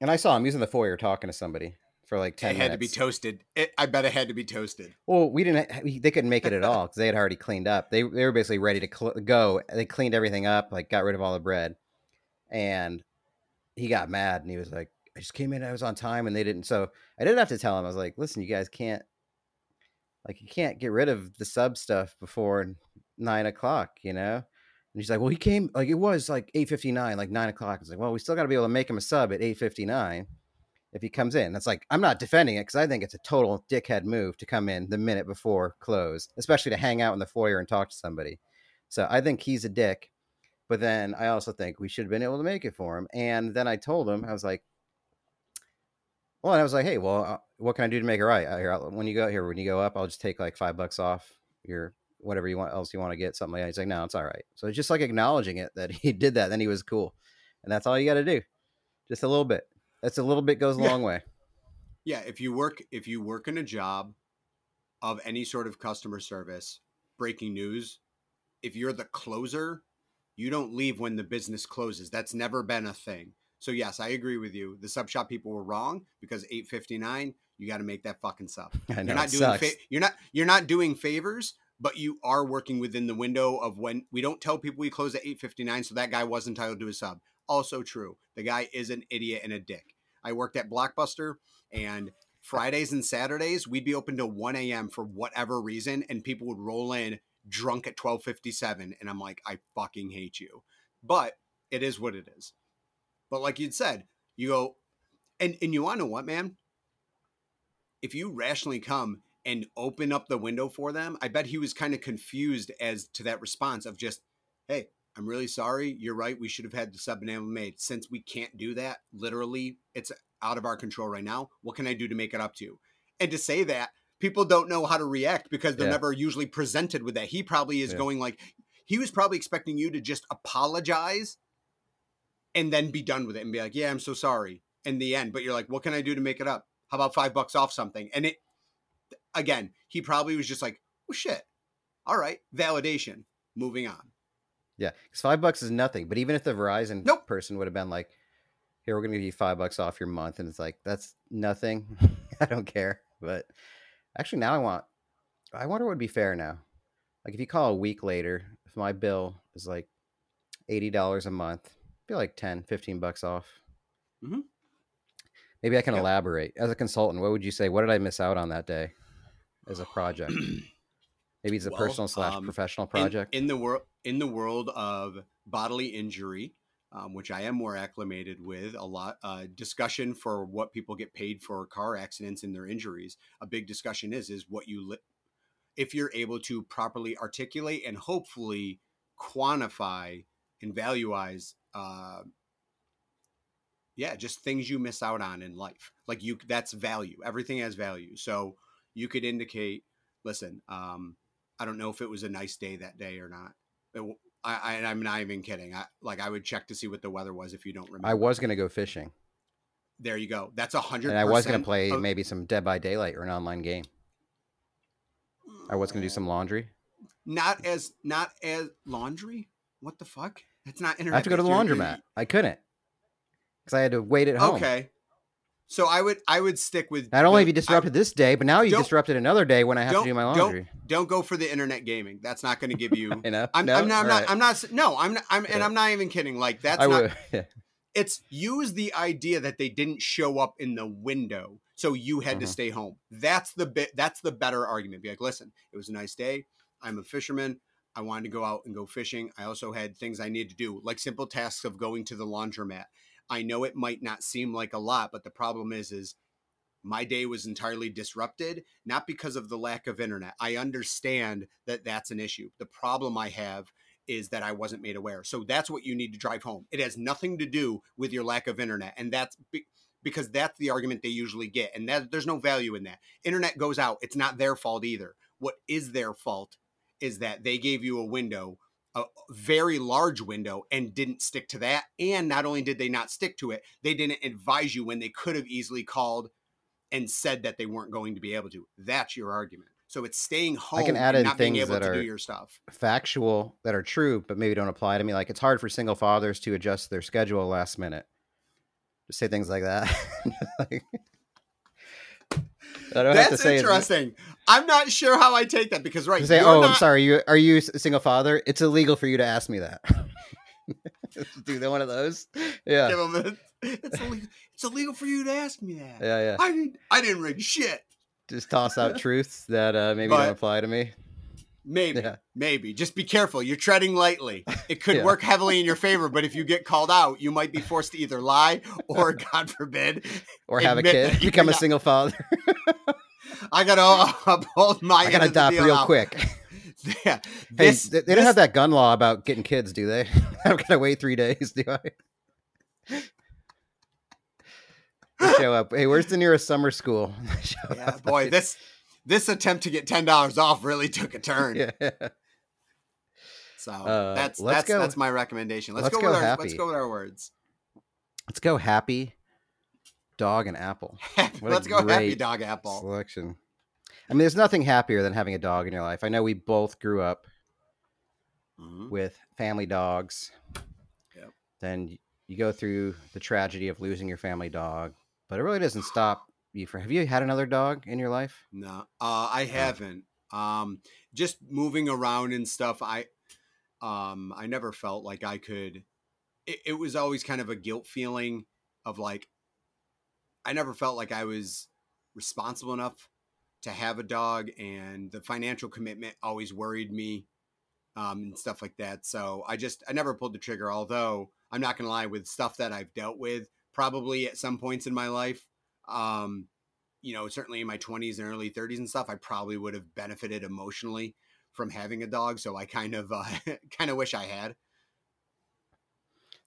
and I saw him using the foyer talking to somebody. For like 10 minutes. It had to be toasted. I bet it had to be toasted. Well, they couldn't make it at all because they had already cleaned up. They were basically ready to go. They cleaned everything up, like got rid of all the bread. And he got mad and he was like, I just came in, I was on time and they didn't. So I didn't have to tell him. I was like, listen, you guys can't, like, you can't get rid of the sub stuff before 9 o'clock, you know? And he's like, well, he came, like, it was like 8:59, like 9 o'clock. It's like, well, we still got to be able to make him a sub at 8:59. If he comes in, that's like, I'm not defending it because I think it's a total dickhead move to come in the minute before close, especially to hang out in the foyer and talk to somebody. So I think he's a dick, But then I also think we should have been able to make it for him. And then I told him, I was like, well, and I was like, hey, well, what can I do to make it right? When you go up, I'll just take like $5 off your whatever you want to get, something like that. He's like, no, it's all right. So it's just like acknowledging it that he did that. Then he was cool. And that's all you got to do. Just a little bit. That's a little bit goes a long way. Yeah. If you work in a job of any sort of customer service, breaking news, if you're the closer, you don't leave when the business closes. That's never been a thing. So yes, I agree with you. The sub shop people were wrong because $8.59, you got to make that fucking sub. I know, you're not doing favors, but you are working within the window of when we don't tell people we close at 8:59. So that guy was entitled to a sub. Also true. The guy is an idiot and a dick. I worked at Blockbuster, and Fridays and Saturdays, we'd be open till 1 a.m. for whatever reason. And people would roll in drunk at 12:57. And I'm like, I fucking hate you, but it is what it is. But like you'd said, you go, and you want to know what, man? If you rationally come and open up the window for them, I bet he was kind of confused as to that response of just, hey, I'm really sorry. You're right. We should have had the sub and made. Since we can't do that, literally, it's out of our control right now. What can I do to make it up to you? And to say that, people don't know how to react because they're never usually presented with that. He probably is going like, he was probably expecting you to just apologize and then be done with it and be like, yeah, I'm so sorry in the end. But you're like, what can I do to make it up? How about $5 off something? And it, again, he probably was just like, oh shit. All right. Validation. Moving on. Yeah. Cause $5 is nothing. But even if the Verizon person would have been like, here, we're going to give you $5 off your month. And it's like, that's nothing. I don't care. But actually now I wonder what would be fair now. Like if you call a week later, if my bill is like $80 a month, be like $10-15 off. Mm-hmm. Maybe I can elaborate as a consultant. What would you say? What did I miss out on that day as a project? Maybe it's a personal /professional project in the world of bodily injury, which I am more acclimated with a lot, discussion for what people get paid for car accidents and their injuries. A big discussion is what you, if you're able to properly articulate and hopefully quantify and valueize, just things you miss out on in life. Like that's value. Everything has value. So you could indicate, listen, I don't know if it was a nice day that day or not. I'm not even kidding. I would check to see what the weather was. If you don't remember, I was going to go fishing. There you go. That's 100%. And I was going to play maybe some Dead by Daylight or an online game. I was going to do some laundry. Not as laundry. What the fuck? That's not internet. I have to go to the laundromat. I couldn't because I had to wait at home. Okay. So I would stick with. Not only have you disrupted this day, but now you disrupted another day when I have to do my laundry. Don't go for the internet gaming. That's not going to give you. I'm not even kidding. Like that's not. It's use the idea that they didn't show up in the window, so you had to stay home. That's the bit. That's the better argument. Be like, listen, it was a nice day. I'm a fisherman. I wanted to go out and go fishing. I also had things I needed to do, like simple tasks of going to the laundromat. I know it might not seem like a lot, but the problem is my day was entirely disrupted, not because of the lack of internet. I understand that that's an issue. The problem I have is that I wasn't made aware. So that's what you need to drive home. It has nothing to do with your lack of internet. And that's because that's the argument they usually get. And that there's no value in that. Internet goes out. It's not their fault either. What is their fault is that they gave you a window, a very large window, and didn't stick to that. And not only did they not stick to it, they didn't advise you when they could have easily called and said that they weren't going to be able to. That's your argument. So it's staying home. I can add in not things being able that to are do your stuff. Factual, that are true, but maybe don't apply to me. Like it's hard for single fathers to adjust their schedule last minute. Just say things like that. That's interesting. I'm not sure how I take that because right. Say, I'm sorry. Are you a single father? It's illegal for you to ask me that. Dude, one of those. Yeah. Give him it's illegal for you to ask me that. Yeah, yeah. I didn't rig shit. Just toss out truths that maybe don't apply to me. Maybe. Just be careful. You're treading lightly. It could work heavily in your favor, but if you get called out, you might be forced to either lie or, God forbid, or have a kid, become a single father. I gotta uphold my. I gotta adopt real quick. Yeah, they don't have that gun law about getting kids, do they? I'm gonna wait 3 days, do I? They show up. Hey, where's the nearest summer school? Boy, this attempt to get $10 off really took a turn. Yeah. So that's my recommendation. Let's go with our words. Let's go happy dog and apple. Let's go happy dog apple selection. I mean, there's nothing happier than having a dog in your life. I know we both grew up with family dogs. Yep. Then you go through the tragedy of losing your family dog, but it really doesn't stop you from. Have you had another dog in your life? No, I haven't. Just moving around and stuff. I never felt like I could. It was always kind of a guilt feeling of like, I never felt like I was responsible enough to have a dog, and the financial commitment always worried me, and stuff like that. So I never pulled the trigger. Although I'm not going to lie, with stuff that I've dealt with probably at some points in my life, certainly in my 20s and early 30s and stuff, I probably would have benefited emotionally from having a dog. So I kind of wish I had.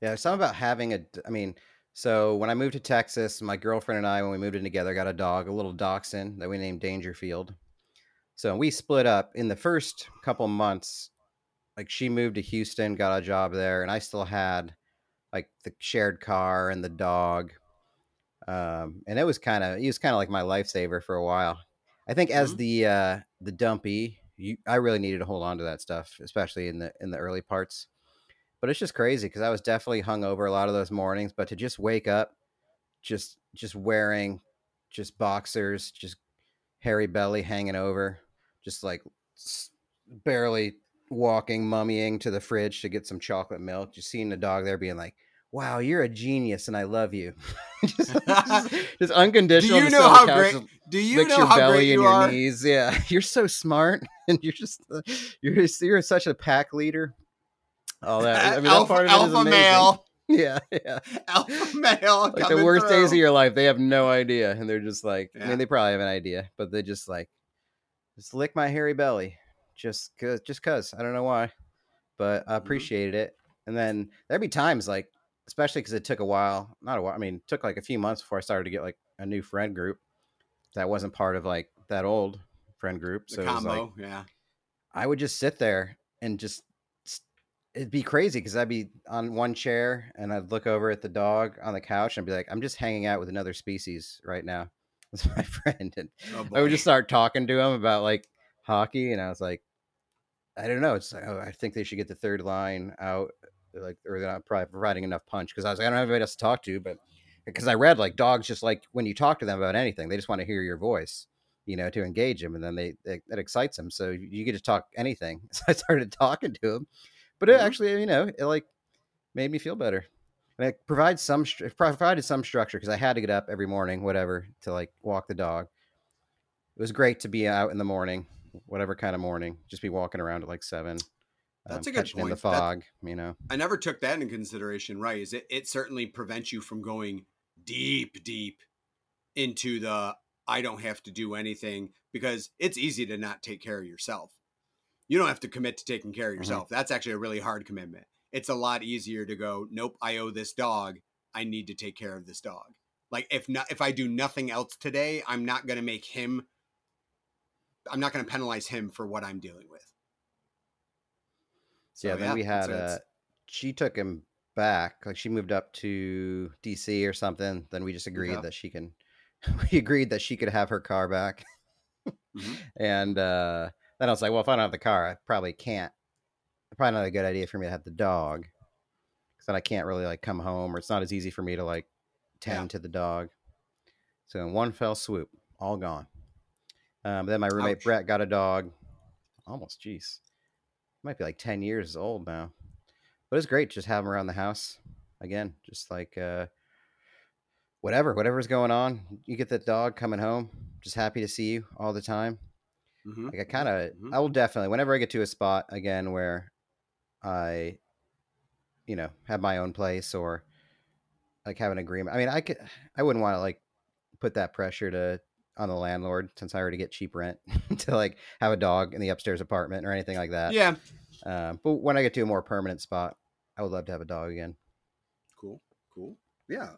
Yeah. There's something about so when I moved to Texas, my girlfriend and I, when we moved in together, got a dog, a little dachshund that we named Dangerfield. So we split up in the first couple months. Like, she moved to Houston, got a job there, and I still had like the shared car and the dog. And he was kind of like my lifesaver for a while. I think as the dumpy, I really needed to hold on to that stuff, especially in the early parts. But it's just crazy because I was definitely hungover a lot of those mornings. But to just wake up, just wearing just boxers, just hairy belly hanging over, just like barely walking, mummying to the fridge to get some chocolate milk. Just seeing the dog there being like, wow, you're a genius and I love you. just unconditional. Do you know how great your belly and your knees? Yeah, you're so smart and you're such a pack leader. All that. I mean, that part of it is amazing. Yeah. Alpha male. Like the worst days of your life, they have no idea, and they're just like. Yeah. I mean, they probably have an idea, but they just like, just lick my hairy belly, just cause I don't know why, but I appreciated it. And then there'd be times like, especially because it took a while. Not a while. I mean, it took like a few months before I started to get like a new friend group that wasn't part of like that old friend group. So the combo, it was like, yeah. I would just sit there and just. It'd be crazy because I'd be on one chair and I'd look over at the dog on the couch and I'd be like, I'm just hanging out with another species right now. That's my friend. And I would just start talking to him about like hockey. And I was like, I don't know. It's like, I think they should get the third line out. Like, or they're not probably providing enough punch. Cause I was like, I don't have anybody else to talk to, but because I read like dogs, just like when you talk to them about anything, they just want to hear your voice, to engage them. And then that excites them. So you get to talk anything. So I started talking to him. But it actually, it like made me feel better, and it provided some structure because I had to get up every morning, whatever, to like walk the dog. It was great to be out in the morning, whatever kind of morning, just be walking around at like 7. That's a good point. In the fog, I never took that into consideration. Right? Is it certainly prevents you from going deep into the I don't have to do anything, because it's easy to not take care of yourself. You don't have to commit to taking care of yourself. That's actually a really hard commitment. It's a lot easier to go, nope, I owe this dog. I need to take care of this dog. Like if I do nothing else today, I'm not going to penalize him for what I'm dealing with. So, yeah. Then we had, she took him back. Like, she moved up to DC or something. Then we just agreed that she could have her car back. And, then I was like, well, if I don't have the car, I probably can't. Probably not a good idea for me to have the dog, because then I can't really like come home, or it's not as easy for me to like tend to the dog. So in one fell swoop, all gone. Then my roommate Brett got a dog. Almost, geez, might be like 10 years old now, but it's great to just have him around the house again. Just like whatever's going on, you get that dog coming home, just happy to see you all the time. Like, I will definitely, whenever I get to a spot again where I, have my own place or like have an agreement. I mean, I wouldn't want to like put that pressure to on the landlord, since I already get cheap rent, to like have a dog in the upstairs apartment or anything like that. Yeah. But when I get to a more permanent spot, I would love to have a dog again. Cool. Yeah.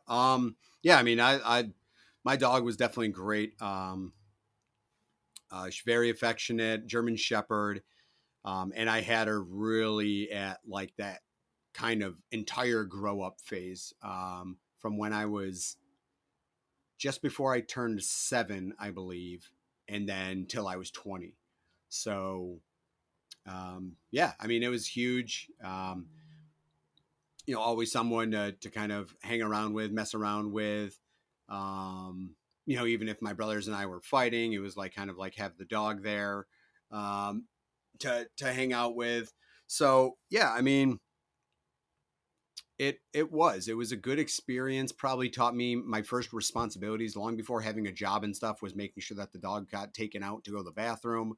Yeah. I mean, I my dog was definitely great. She's very affectionate, German Shepherd. And I had her really at like that kind of entire grow up phase, from when I was just before I turned 7, I believe, and then till I was 20. So, yeah, I mean, it was huge. You know, always someone to kind of hang around with, mess around with. You know, even if my brothers and I were fighting, it was like kind of like have the dog there to hang out with. So, yeah, I mean, it was a good experience. Probably taught me my first responsibilities long before having a job and stuff, was making sure that the dog got taken out to go to the bathroom.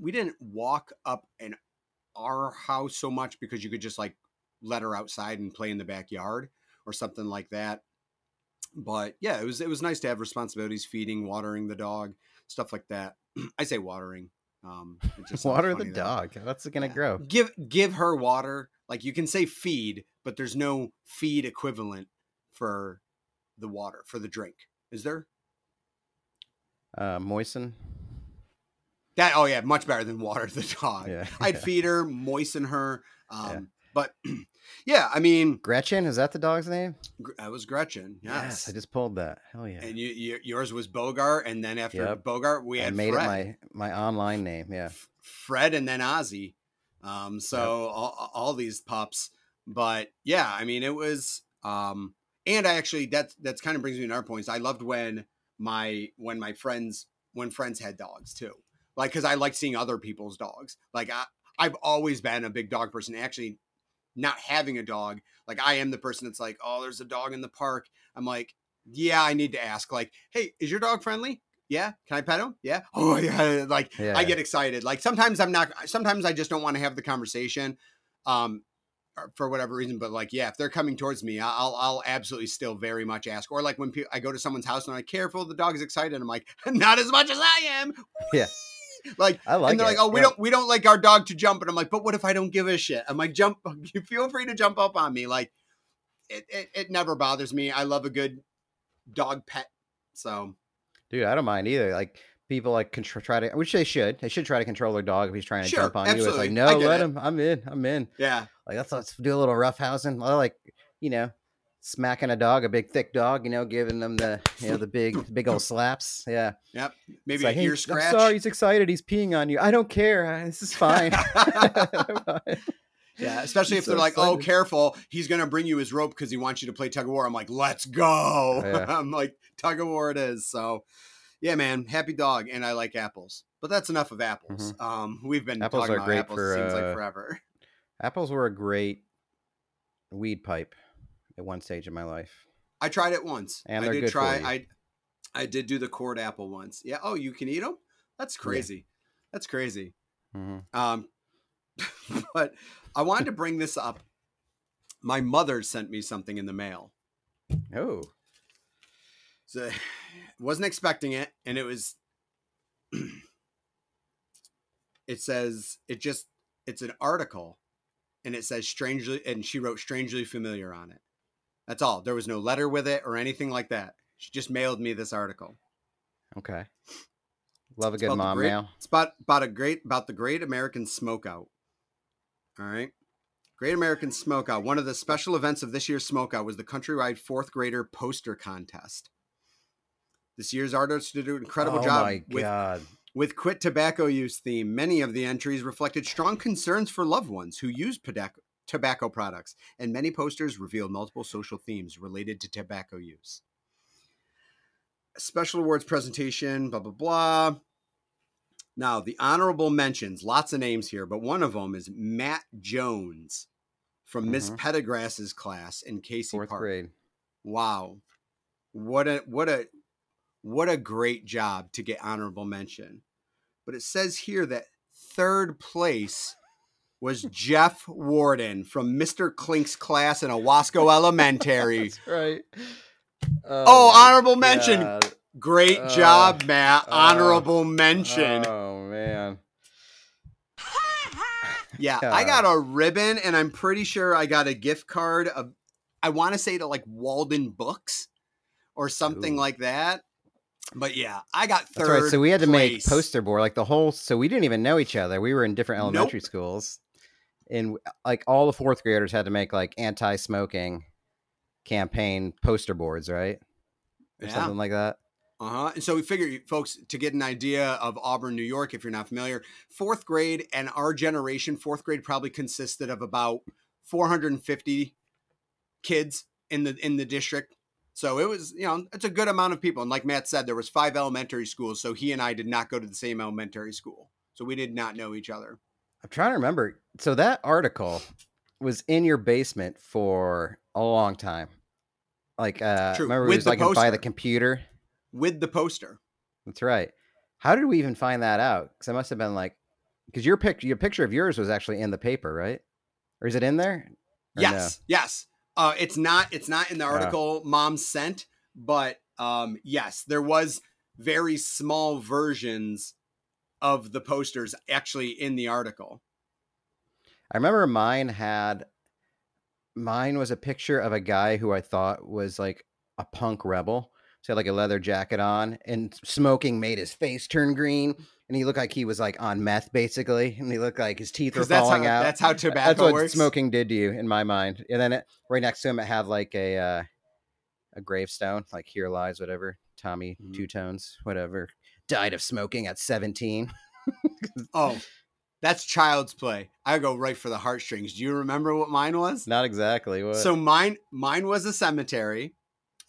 We didn't walk up and our house so much because you could just like let her outside and play in the backyard or something like that. But yeah, it was nice to have responsibilities, feeding, watering the dog, stuff like that. I say watering. Water the dog. That's going to grow. Give her water. Like you can say feed, but there's no feed equivalent for the water, for the drink. Is there? Moisten. That, oh yeah, much better than water the dog. Yeah. I'd feed her, moisten her. But yeah, I mean, Gretchen, is that the dog's name? That was Gretchen. Yes, I just pulled that. Hell yeah! And yours was Bogart, and then after Bogart, we had made Fred. It my online name. Yeah, Fred, and then Ozzy. All these pups. But yeah, I mean, it was. And I actually that's kind of brings me to our points. I loved when friends had dogs too. Like, cause I like seeing other people's dogs. Like I've always been a big dog person. Actually, not having a dog, like I am the person that's like, oh, there's a dog in the park. I'm like, yeah, I need to ask. Like, hey, is your dog friendly? Yeah. Can I pet him? Yeah. Oh yeah. Like I get excited. Like sometimes I just don't want to have the conversation for whatever reason. But like, yeah, if they're coming towards me, I'll absolutely still very much ask. Or like when I go to someone's house and I'm like, careful, the dog is excited. I'm like, not as much as I am. Yeah. Like, I like, and they're it. Like, oh, we don't like our dog to jump. And I'm like, but what if I don't give a shit? I'm like, jump, you feel free to jump up on me. Like it never bothers me. I love a good dog pet. So dude, I don't mind either. Like people like try to, which they should try to control their dog. If he's trying to jump on you, it's like, no, let him, I'm in. Yeah. Like let's do a little roughhousing. I like, you know, smacking a dog, a big thick dog, you know, giving them the, you know, the big old slaps. Yeah. Yep. Maybe like, ear scratch. I'm sorry, he's excited. He's peeing on you. I don't care. This is fine. Yeah. Especially if they're like, excited. Oh, careful. He's going to bring you his rope because he wants you to play tug of war. I'm like, let's go. Yeah. I'm like, tug of war it is. So yeah, man, happy dog. And I like apples, but that's enough of apples. Mm-hmm. We've been apples talking about apples for, seems like forever. Apples were a great weed pipe. At one stage in my life, I tried it once, and I did try. I did do the cord apple once. Yeah. Oh, you can eat them. That's crazy. Yeah. That's crazy. Mm-hmm. But I wanted to bring this up. My mother sent me something in the mail. Oh. So, wasn't expecting it, and it was. It says it's an article, and it says strangely, and she wrote strangely familiar on it. That's all. There was no letter with it or anything like that. She just mailed me this article. Okay. Love a good mom mail. It's about the Great American Smokeout. All right. Great American Smokeout. One of the special events of this year's Smokeout was the countrywide fourth grader poster contest. This year's artists did an incredible job. Oh my God. With quit tobacco use theme. Many of the entries reflected strong concerns for loved ones who use tobacco products, and many posters reveal multiple social themes related to tobacco use. A special awards presentation, blah, blah, blah. Now, the honorable mentions, lots of names here, but one of them is Matt Jones from Miss Pettigrass's class in Casey Park. Fourth grade. Wow. What a great job to get honorable mention. But it says here that third place was Jeff Warden from Mr. Klink's class in Owasco Elementary. That's right. Oh, honorable mention. Great job, Matt. Honorable mention. Oh, man. Yeah, I got a ribbon, and I'm pretty sure I got a gift card of, I want to say to like Walden Books or something like that. But yeah, I got third. That's right. So we had to make poster board, like the whole, so we didn't even know each other. We were in different elementary schools, and like all the fourth graders had to make like anti-smoking campaign poster boards, right? Or something like that. Uh-huh. And so we figure, folks, to get an idea of Auburn, New York, if you're not familiar, fourth grade and our generation, fourth grade probably consisted of about 450 kids in the district. So it was, you know, it's a good amount of people. And like Matt said, there was 5 elementary schools. So he and I did not go to the same elementary school. So we did not know each other. I'm trying to remember. So that article was in your basement for a long time. Like, remember we was like by the computer. With the poster. That's right. How did we even find that out? Because I must have been like, because your picture of yours was actually in the paper, right? Or is it in there? Or yes. No? Yes. It's not in the article Mom sent, but yes, there was very small versions of the posters actually in the article. I remember mine was a picture of a guy who I thought was like a punk rebel. So he had like a leather jacket on, and smoking made his face turn green, and he looked like he was like on meth basically, and he looked like his teeth were falling out. That's how tobacco works. That's what smoking did to you in my mind. And then right next to him, it had like a gravestone, like here lies whatever Tommy Two Tones, whatever, died of smoking at 17. Oh, that's child's play. I go right for the heartstrings. Do you remember what mine was? Not exactly. What? So mine was a cemetery.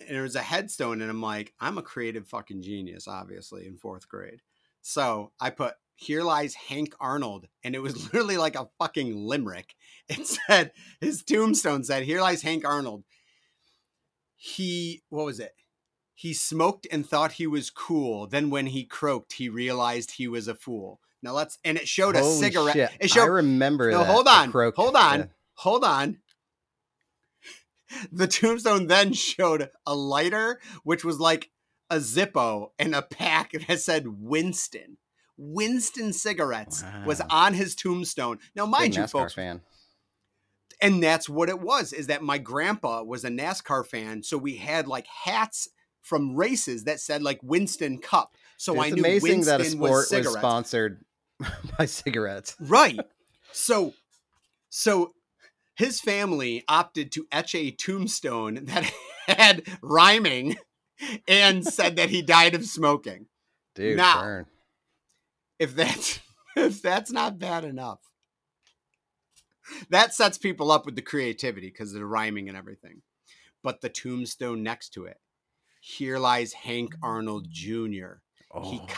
And there was a headstone, and I'm like, I'm a creative fucking genius, obviously, in fourth grade. So I put, here lies Hank Arnold. And it was literally like a fucking limerick. It said, his tombstone said, here lies Hank Arnold. He smoked and thought he was cool. Then when he croaked, he realized he was a fool. Now and it showed a cigarette. Shit. It showed, I remember no, that. Hold on. The tombstone then showed a lighter, which was like a Zippo, and a pack that said Winston. Winston Cigarettes was on his tombstone. Now, mind you, folks, fan. And that's what it was, is that my grandpa was a NASCAR fan. So we had like hats from races that said like Winston Cup. So it's I knew amazing Winston that a sport was sponsored by cigarettes. Right. So. His family opted to etch a tombstone that had rhyming and said that he died of smoking. Dude, now, burn. If that's not bad enough, that sets people up with the creativity because of the rhyming and everything. But the tombstone next to it, here lies Hank Arnold Jr. Oh.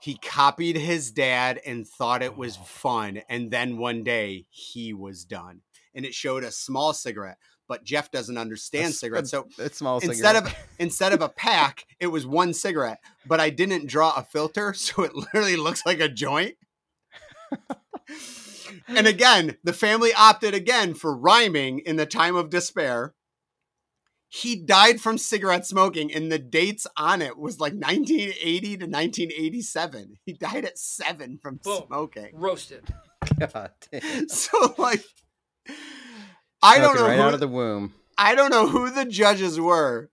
He copied his dad and thought it was fun. And then one day he was done. And it showed a small cigarette, but Jeff doesn't understand cigarettes. So it's small instead of a pack, it was one cigarette, but I didn't draw a filter. So it literally looks like a joint. And again, the family opted again for rhyming in the time of despair. He died from cigarette smoking, and the dates on it was like 1980 to 1987. He died at 7 from smoking. Roasted. God damn. So like, I don't know right out of the womb. I don't know who the judges were,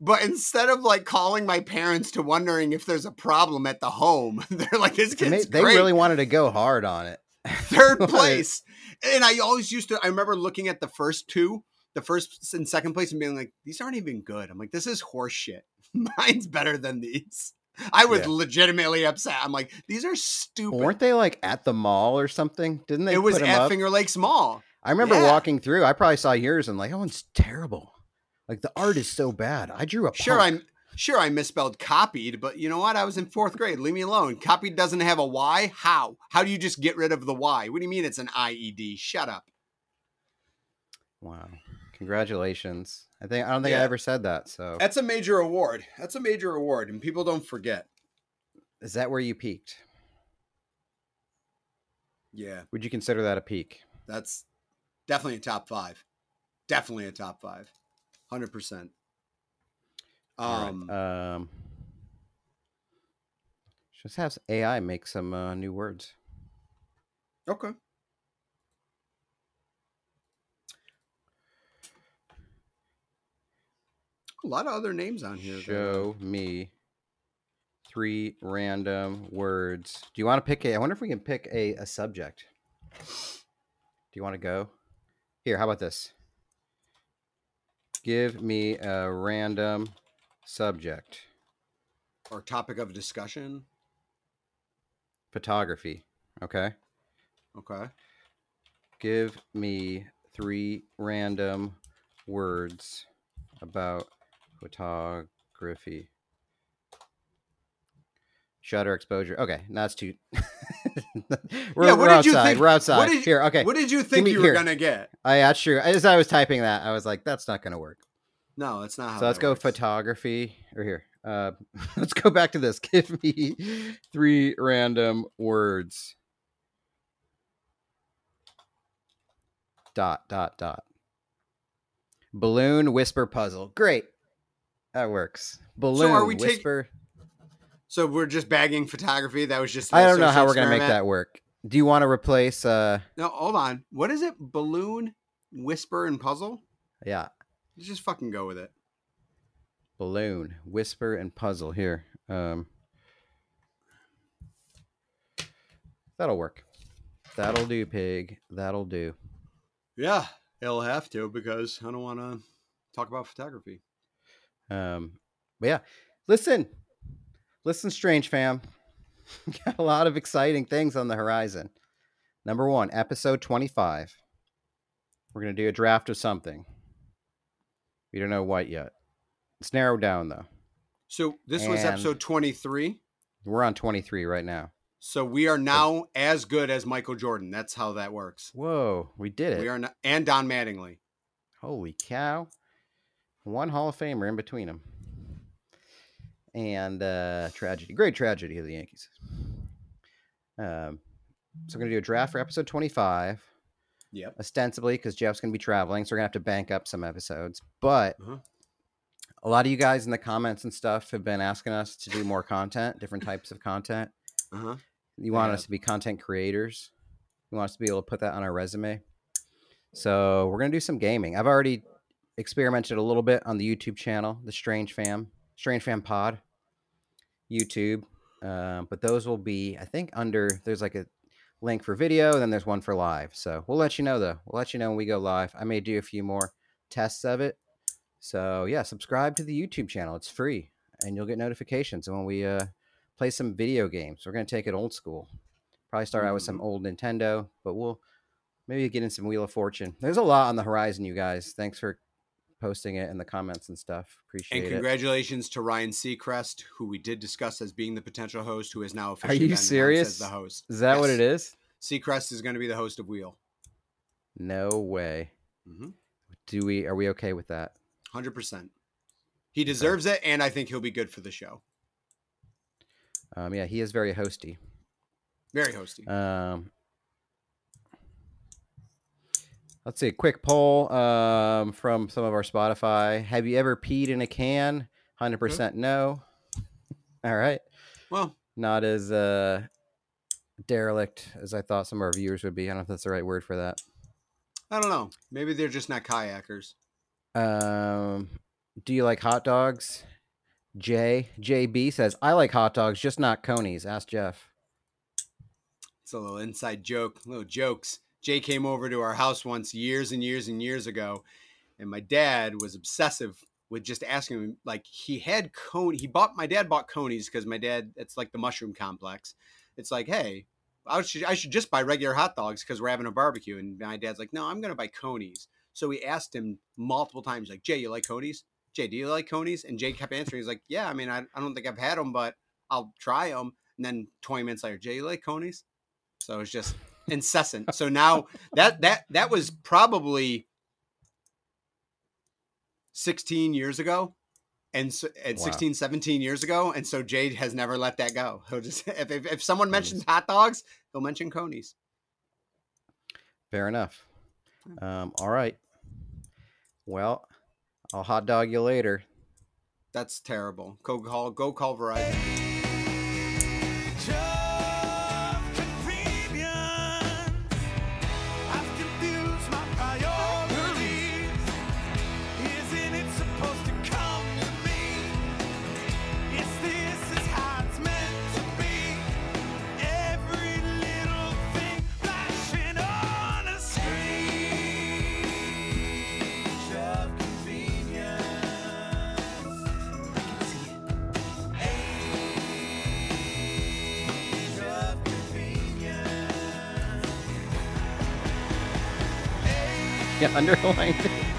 but instead of like calling my parents to wondering if there's a problem at the home, they're like, "This kid's great." They really wanted to go hard on it. Third place, and I always used to. I remember looking at the first two, the first and second place, and being like, "These aren't even good." I'm like, "This is horse shit. Mine's better than these." I was legitimately upset. I'm like, "These are stupid." Weren't they like at the mall or something? Didn't they? It was at Finger Lakes Mall. I remember walking through, I probably saw yours and like, that one's terrible. Like the art is so bad. I drew a punk. I misspelled copied, but you know what? I was in fourth grade. Leave me alone. Copied doesn't have a Y. How? How do you just get rid of the Y? What do you mean it's an IED? Shut up. Wow. Congratulations. I don't think I ever said that. So that's a major award. And people don't forget. Is that where you peaked? Yeah. Would you consider that a peak? That's definitely a top 5. 100%. All right. Just have AI make some new words. Okay. A lot of other names on here. Show though. Me three random words. Do you want to pick a... I wonder if we can pick a subject. Do you want to go? Here, how about this? Give me a random subject. Or topic of discussion? Photography. Okay. Okay. Give me three random words about photography. Shutter exposure. Okay, no, that's too... we're outside. We're outside. Here, okay. What did you think you were going to get? That's true. As I was typing that, I was like, that's not going to work. No, it's not. So let's go photography. Or here. Let's go back to this. Give me three random words. Dot, dot, dot. Balloon whisper puzzle. Great. That works. Balloon whisper. So we're just bagging photography. That was just... I don't know how we're going to make that work. Do you want to replace... No, hold on. What is it? Balloon whisper and puzzle? Yeah. Let's just fucking go with it. Balloon whisper and puzzle. Here. That'll work. That'll do, pig. That'll do. Yeah. It'll have to, because I don't want to talk about photography. But yeah, listen, strange fam. Got a lot of exciting things on the horizon. Number one, episode 25. We're going to do a draft of something. We don't know what yet. It's narrowed down, though. So this was episode 23? We're on 23 right now. So we are now as good as Michael Jordan. That's how that works. Whoa, we did it. We are not, and Don Mattingly. Holy cow. One Hall of Famer in between them. And tragedy. Great tragedy of the Yankees. So we're going to do a draft for episode 25. Yep. Ostensibly, because Jeff's going to be traveling, so we're going to have to bank up some episodes. But a lot of you guys in the comments and stuff have been asking us to do more content, different types of content. You want us to be content creators. You want us to be able to put that on our resume. So we're going to do some gaming. I've already experimented a little bit on the YouTube channel, the Strange Fam Pod, YouTube. But those will be, I think, under, there's like a link for video, and then there's one for live. So we'll let you know, though. We'll let you know when we go live. I may do a few more tests of it. So yeah, subscribe to the YouTube channel. It's free, and you'll get notifications. And when we... play some video games. We're going to take it old school. Probably start out with some old Nintendo, but we'll maybe get in some Wheel of Fortune. There's a lot on the horizon, you guys. Thanks for posting it in the comments and stuff. Appreciate it. And congratulations to Ryan Seacrest, who we did discuss as being the potential host, who is now officially... Are you serious? As the host. Is that what it is? Seacrest is going to be the host of Wheel. No way. Mm-hmm. Are we okay with that? 100%. He deserves it, and I think he'll be good for the show. Yeah, he is very hosty. Very hosty. Let's see, a quick poll from some of our Spotify. Have you ever peed in a can? 100% no. All right. Well, not as derelict as I thought some of our viewers would be. I don't know if that's the right word for that. I don't know. Maybe they're just not kayakers. Do you like hot dogs? JB says, I like hot dogs, just not Coney's. Ask Jeff. It's a little inside joke, little jokes. Jay came over to our house once years and years and years ago, and my dad was obsessive with just asking him, like, my dad bought Coney's because my dad, it's like the mushroom complex. It's like, hey, I should just buy regular hot dogs because we're having a barbecue. And my dad's like, no, I'm going to buy Coney's. So we asked him multiple times, like, Jay, you like Coney's? Jay, do you like Coney's? And Jay kept answering. He's like, yeah, I mean, I don't think I've had them, but I'll try them. And then 20 minutes later, Jay, you like Coney's? So it's just incessant. So now that was probably 16 years ago. And so, 16, 17 years ago. And so Jay has never let that go. He'll just, if someone mentions hot dogs, he'll mention Coney's. Fair enough. All right. Well, I'll hot dog you later. That's terrible. Go call Verizon. underlined.